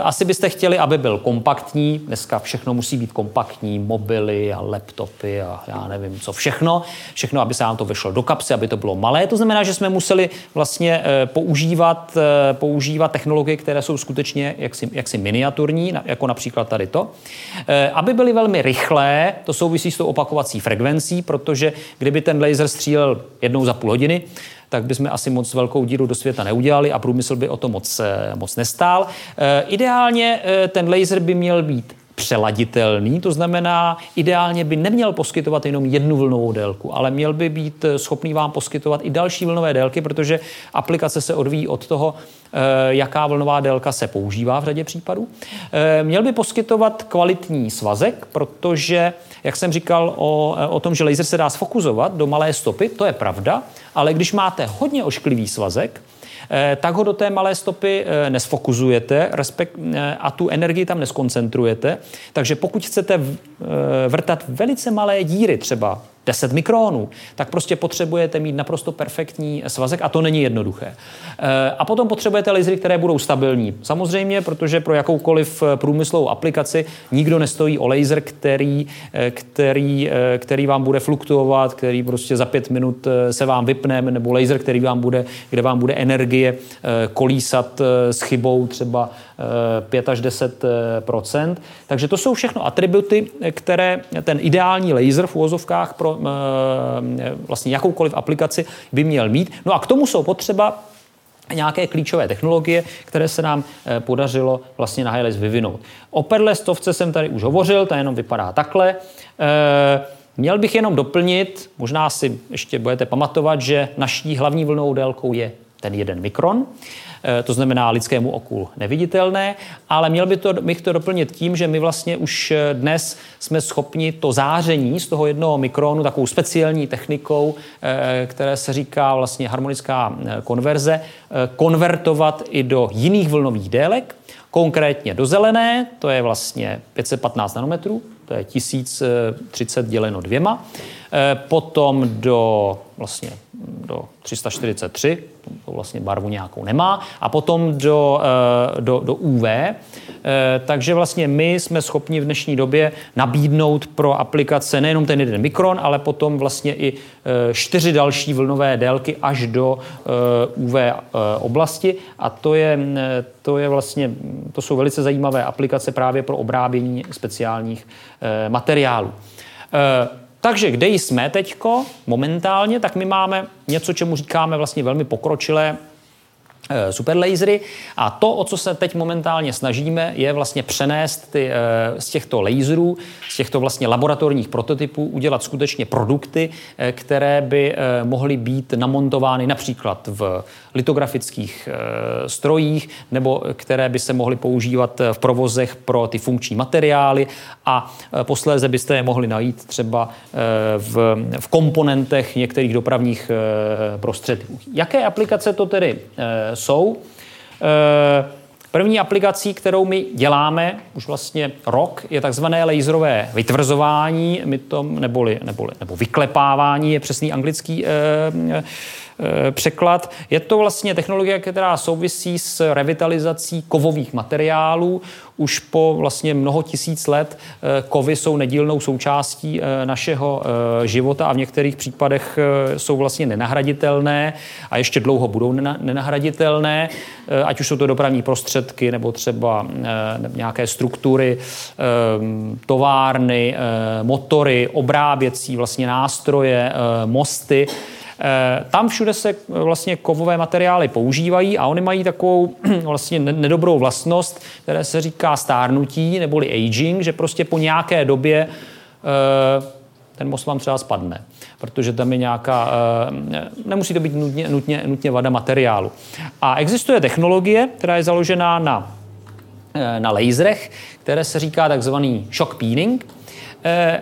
Asi byste chtěli, aby byl kompaktní. Dneska všechno musí být kompaktní. Mobily a laptopy a já nevím co všechno. Všechno, aby se nám to vešlo do kapsy, aby to bylo malé. To znamená, že jsme museli vlastně používat, používat technologie, které jsou skutečně jaksi, jaksi miniaturní, jako například tady to. Aby byly velmi rychlé, to souvisí s tou opakovací frekvencí, protože kdyby ten laser střílel jednou za půl hodiny, tak bychom asi moc velkou díru do světa neudělali a průmysl by o to moc, moc nestál. E, ideálně e, ten laser by měl být přeladitelný, to znamená, ideálně by neměl poskytovat jenom jednu vlnovou délku, ale měl by být schopný vám poskytovat i další vlnové délky, protože aplikace se odvíjí od toho, jaká vlnová délka se používá v řadě případů. Měl by poskytovat kvalitní svazek, protože, jak jsem říkal o, o tom, že laser se dá sfokusovat do malé stopy, to je pravda, ale když máte hodně ošklivý svazek, tak ho do té malé stopy nesfokusujete a tu energii tam neskoncentrujete. Takže pokud chcete vrtat velice malé díry, třeba deset mikronů, tak prostě potřebujete mít naprosto perfektní svazek a to není jednoduché. A potom potřebujete lasery, které budou stabilní. Samozřejmě, protože pro jakoukoliv průmyslovou aplikaci nikdo nestojí o laser, který, který, který vám bude fluktuovat, který prostě za pět minut se vám vypne, nebo laser, který vám bude, kde vám bude energie kolísat s chybou třeba pět až deset procent. Takže to jsou všechno atributy, které ten ideální laser v uvozovkách pro vlastně jakoukoliv aplikaci by měl mít. No a k tomu jsou potřeba nějaké klíčové technologie, které se nám podařilo vlastně na HiLASE vyvinout. O Perle stovce jsem tady už hovořil, ta jenom vypadá takhle. Měl bych jenom doplnit, možná si ještě budete pamatovat, že naší hlavní vlnovou délkou je ten jeden mikron. To znamená lidskému oku neviditelné, ale měl by to, bych to doplnit tím, že my vlastně už dnes jsme schopni to záření z toho jednoho mikronu takovou speciální technikou, která se říká vlastně harmonická konverze, konvertovat i do jiných vlnových délek, konkrétně do zelené, to je vlastně pět set patnáct nanometrů, to je tisíc třicet děleno dvěma, potom do, vlastně, do tři sta čtyřicet tři, to vlastně barvu nějakou nemá, a potom do, do, do U V. Takže vlastně my jsme schopni v dnešní době nabídnout pro aplikace nejenom ten jeden mikron, ale potom vlastně i čtyři další vlnové délky až do U V oblasti, a to je, to je vlastně, to jsou velice zajímavé aplikace právě pro obrábění speciálních materiálů. Takže kde jsme teďko momentálně, tak my máme něco, čemu říkáme vlastně velmi pokročilé superlasery, a to, o co se teď momentálně snažíme, je vlastně přenést ty, z těchto laserů, z těchto vlastně laboratorních prototypů udělat skutečně produkty, které by mohly být namontovány například v litografických strojích, nebo které by se mohly používat v provozech pro ty funkční materiály, a posléze byste je mohli najít třeba v, v komponentech některých dopravních prostředků. Jaké aplikace to tedy jsou? První aplikací, kterou my děláme už vlastně rok, je takzvané laserové vytvrzování, my tom, neboli, neboli, nebo vyklepávání je přesný anglický eh, eh, překlad. Je to vlastně technologie, která souvisí s revitalizací kovových materiálů. Už po vlastně mnoho tisíc let kovy jsou nedílnou součástí našeho života a v některých případech jsou vlastně nenahraditelné a ještě dlouho budou nenahraditelné, ať už jsou to dopravní prostředky nebo třeba nějaké struktury, továrny, motory, obráběcí vlastně nástroje, mosty. Tam všude se vlastně kovové materiály používají a oni mají takovou vlastně nedobrou vlastnost, která se říká stárnutí neboli aging, že prostě po nějaké době ten most vám třeba spadne, protože tam je nějaká, nemusí to být nutně, nutně, nutně vada materiálu. A existuje technologie, která je založená na, na laserech, které se říká takzvaný shock peening,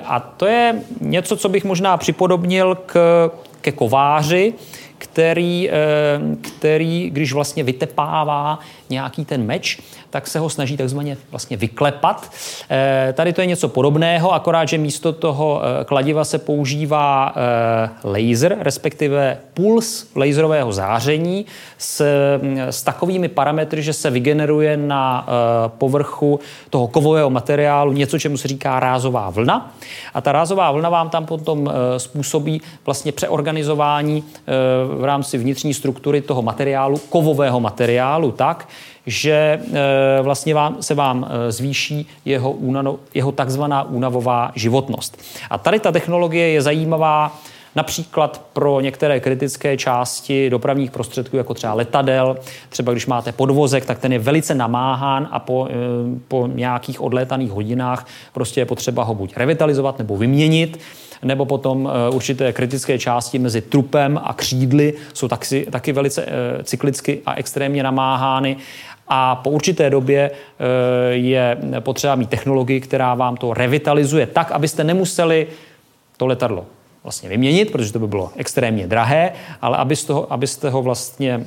a to je něco, co bych možná připodobnil k ke kováři, který, který, když vlastně vytepává nějaký ten meč, tak se ho snaží takzvaně vlastně vyklepat. Tady to je něco podobného, akorát, že místo toho kladiva se používá laser, respektive puls laserového záření s, s takovými parametry, že se vygeneruje na povrchu toho kovového materiálu něco, čemu se říká rázová vlna. A ta rázová vlna vám tam potom způsobí vlastně přeorganizování v rámci vnitřní struktury toho materiálu, kovového materiálu, tak, že vlastně vám, se vám zvýší jeho, únano, jeho takzvaná únavová životnost. A tady ta technologie je zajímavá například pro některé kritické části dopravních prostředků, jako třeba letadel. Třeba když máte podvozek, tak ten je velice namáhán a po, po nějakých odlétaných hodinách prostě je potřeba ho buď revitalizovat nebo vyměnit, nebo potom určité kritické části mezi trupem a křídly jsou taky, taky velice cyklicky a extrémně namáhány. A po určité době je potřeba mít technologii, která vám to revitalizuje tak, abyste nemuseli to letadlo vlastně vyměnit, protože to by bylo extrémně drahé, ale abyste ho, abyste ho vlastně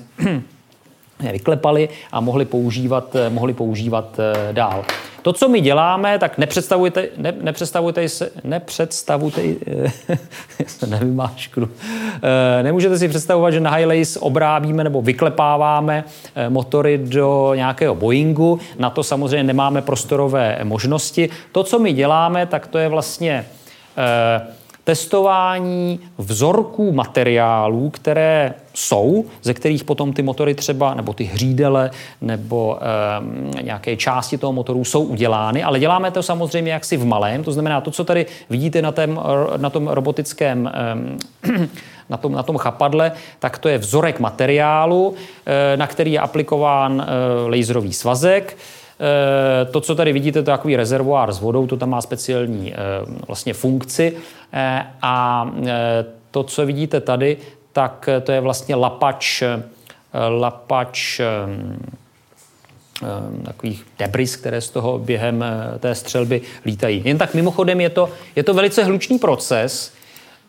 vyklepali a mohli používat, mohli používat dál. To, co my děláme, tak nepředstavujte, ne, nepředstavujte se, nepředstavujte, nevymáčknu, nemůžete si představovat, že na HiLASE obrábíme nebo vyklepáváme motory do nějakého Boeingu, na to samozřejmě nemáme prostorové možnosti. To, co my děláme, tak to je vlastně testování vzorků materiálů, které jsou, ze kterých potom ty motory třeba, nebo ty hřídele, nebo e, nějaké části toho motoru jsou udělány, ale děláme to samozřejmě jaksi v malém, to znamená to, co tady vidíte na, tém, na tom robotickém, e, na, tom, na tom chapadle, tak to je vzorek materiálu, e, na který je aplikován e, laserový svazek. To, co tady vidíte, to je takový rezervoár s vodou, to tam má speciální vlastně funkci, a to, co vidíte tady, tak to je vlastně lapač lapač takových debris, které z toho během té střelby lítají. Jen tak mimochodem je to, je to velice hlučný proces.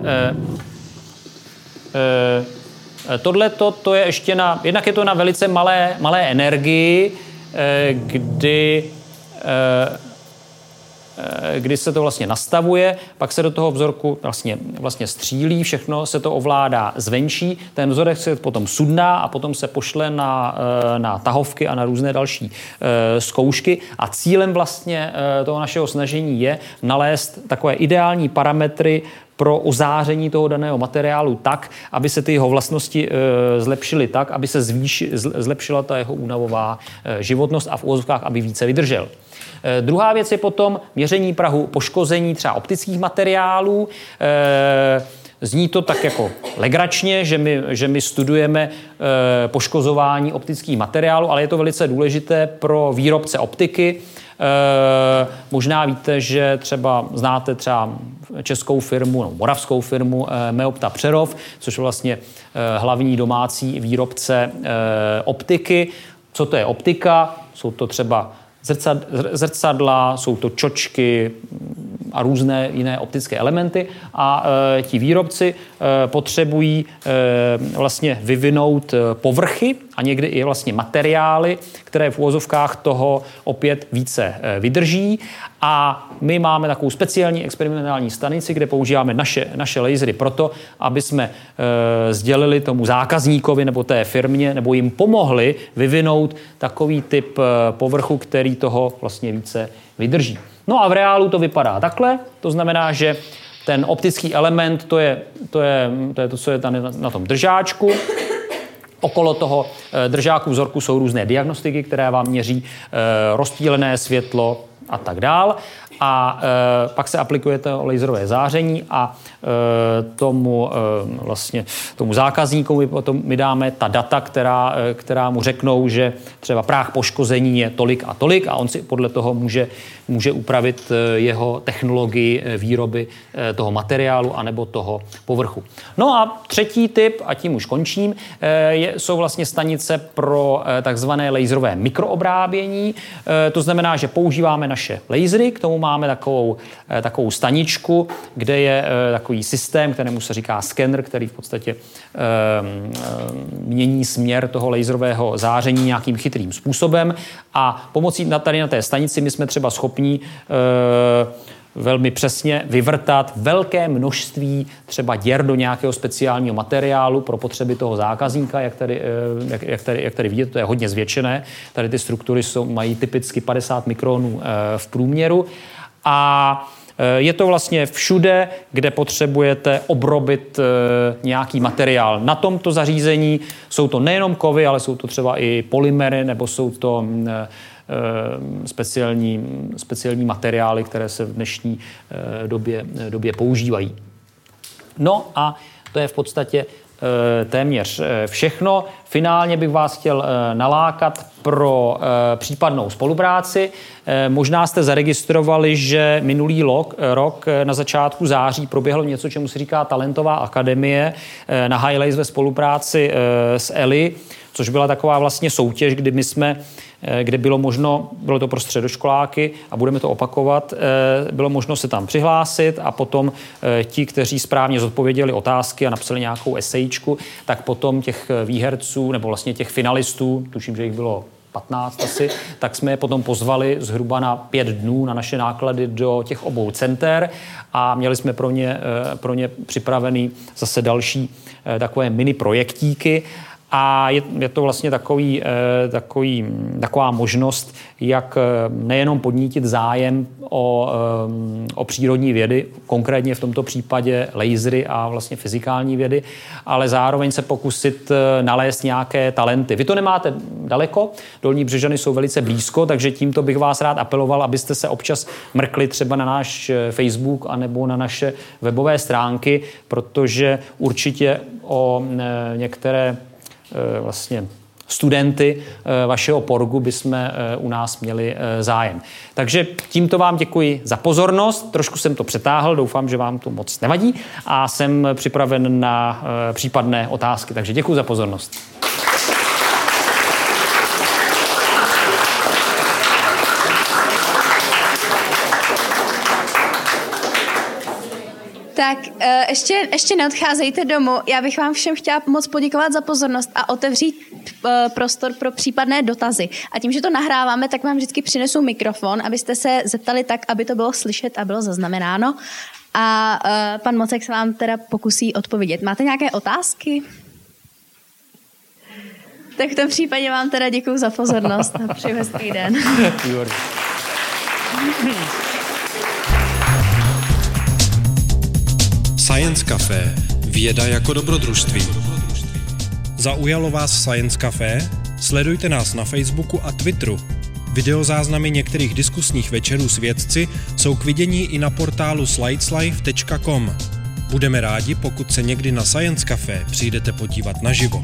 E, e, Tohle to je ještě na, jednak je to na velice malé, malé energii, e, kdy, e, kdy se to vlastně nastavuje, pak se do toho vzorku vlastně, vlastně střílí, všechno se to ovládá zvenčí, ten vzorek se potom sudná a potom se pošle na, na tahovky a na různé další e, zkoušky a cílem vlastně e, toho našeho snažení je nalézt takové ideální parametry pro ozáření toho daného materiálu tak, aby se ty jeho vlastnosti e, zlepšily tak, aby se zvýši, zlepšila ta jeho únavová e, životnost a v úvozovkách, aby více vydržel. E, druhá věc je potom měření prahu poškození třeba optických materiálů. E, Zní to tak jako legračně, že my, že my studujeme e, poškozování optických materiálů, ale je to velice důležité pro výrobce optiky. E, možná víte, že třeba znáte třeba českou firmu, no, moravskou firmu e, Meopta Přerov, což je vlastně e, hlavní domácí výrobce e, optiky. Co to je optika? Jsou to třeba zrcadla, jsou to čočky a různé jiné optické elementy a e, ti výrobci e, potřebují e, vlastně vyvinout povrchy a někdy i vlastně materiály, které v uvozovkách toho opět více e, vydrží a my máme takovou speciální experimentální stanici, kde používáme naše, naše lasery proto, aby jsme e, sdělili tomu zákazníkovi nebo té firmě nebo jim pomohli vyvinout takový typ e, povrchu, který toho vlastně více vydrží. No a v reálu to vypadá takhle, to znamená, že ten optický element, to je to, je, to, je to co je tam na tom držáčku. Okolo toho držáku vzorku jsou různé diagnostiky, které vám měří rozptýlené světlo a tak dál. A pak se aplikuje to laserové záření a tomu, vlastně, tomu zákazníkovi potom my dáme ta data, která, která mu řeknou, že třeba práh poškození je tolik a tolik a on si podle toho může, může upravit jeho technologii výroby toho materiálu anebo toho povrchu. No a třetí typ, a tím už končím, je, jsou vlastně stanice pro takzvané laserové mikroobrábění. To znamená, že používáme naše lasery, k tomu máme takovou, takovou staničku, kde je e, takový systém, kterému se říká skener, který v podstatě e, e, mění směr toho laserového záření nějakým chytrým způsobem a pomocí na, tady na té stanici my jsme třeba schopni e, velmi přesně vyvrtat velké množství třeba děr do nějakého speciálního materiálu pro potřeby toho zákazníka, jak tady, jak, jak tady, jak tady vidíte, to je hodně zvětšené. Tady ty struktury jsou, mají typicky padesát mikronů v průměru a je to vlastně všude, kde potřebujete obrobit nějaký materiál. Na tomto zařízení jsou to nejenom kovy, ale jsou to třeba i polymery nebo jsou to speciální, speciální materiály, které se v dnešní době, době používají. No a to je v podstatě téměř všechno. Finálně bych vás chtěl nalákat pro případnou spolupráci. Možná jste zaregistrovali, že minulý rok na začátku září proběhlo něco, čemu se říká Talentová akademie na HiLASE ve spolupráci s E L I, což byla taková vlastně soutěž, kdy my jsme kde bylo možno, bylo to pro středoškoláky a budeme to opakovat, bylo možno se tam přihlásit a potom ti, kteří správně zodpověděli otázky a napsali nějakou esejčku, tak potom těch výherců nebo vlastně těch finalistů, tuším, že jich bylo patnáct asi, tak jsme je potom pozvali zhruba na pět dnů na naše náklady do těch obou center a měli jsme pro ně, pro ně připravený zase další takové mini projektíky. A je, je to vlastně takový, takový, taková možnost, jak nejenom podnítit zájem o, o přírodní vědy, konkrétně v tomto případě lasery a vlastně fyzikální vědy, ale zároveň se pokusit nalézt nějaké talenty. Vy to nemáte daleko, Dolní Břežany jsou velice blízko, takže tímto bych vás rád apeloval, abyste se občas mrkli třeba na náš Facebook anebo na naše webové stránky, protože určitě o některé vlastně studenty vašeho porgu bychom u nás měli zájem. Takže tímto vám děkuji za pozornost. Trošku jsem to přetáhl, doufám, že vám to moc nevadí a jsem připraven na případné otázky. Takže děkuji za pozornost. ale ještě, ještě neodcházejte domů. Já bych vám všem chtěla moc poděkovat za pozornost a otevřít uh, prostor pro případné dotazy. A tím, že to nahráváme, tak vám vždycky přinesu mikrofon, abyste se zeptali tak, aby to bylo slyšet a bylo zaznamenáno. A uh, pan Mocek se vám teda pokusí odpovědět. Máte nějaké otázky? Tak v tom případě vám teda děkuju za pozornost a přeji hezký den. Science Café. Věda jako dobrodružství. Zaujalo vás Science Café? Sledujte nás na Facebooku a Twitteru. Videozáznamy některých diskusních večerů s vědci jsou k vidění i na portálu slides live tečka com. Budeme rádi, pokud se někdy na Science Café přijdete podívat naživo.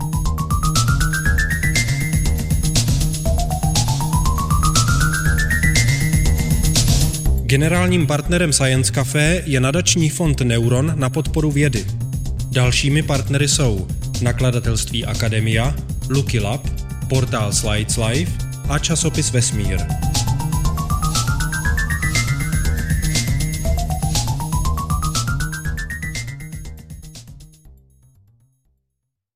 Generálním partnerem Science Café je nadační fond Neuron na podporu vědy. Dalšími partnery jsou nakladatelství Akademia, Lucky Lab, portál Slides Live a časopis Vesmír.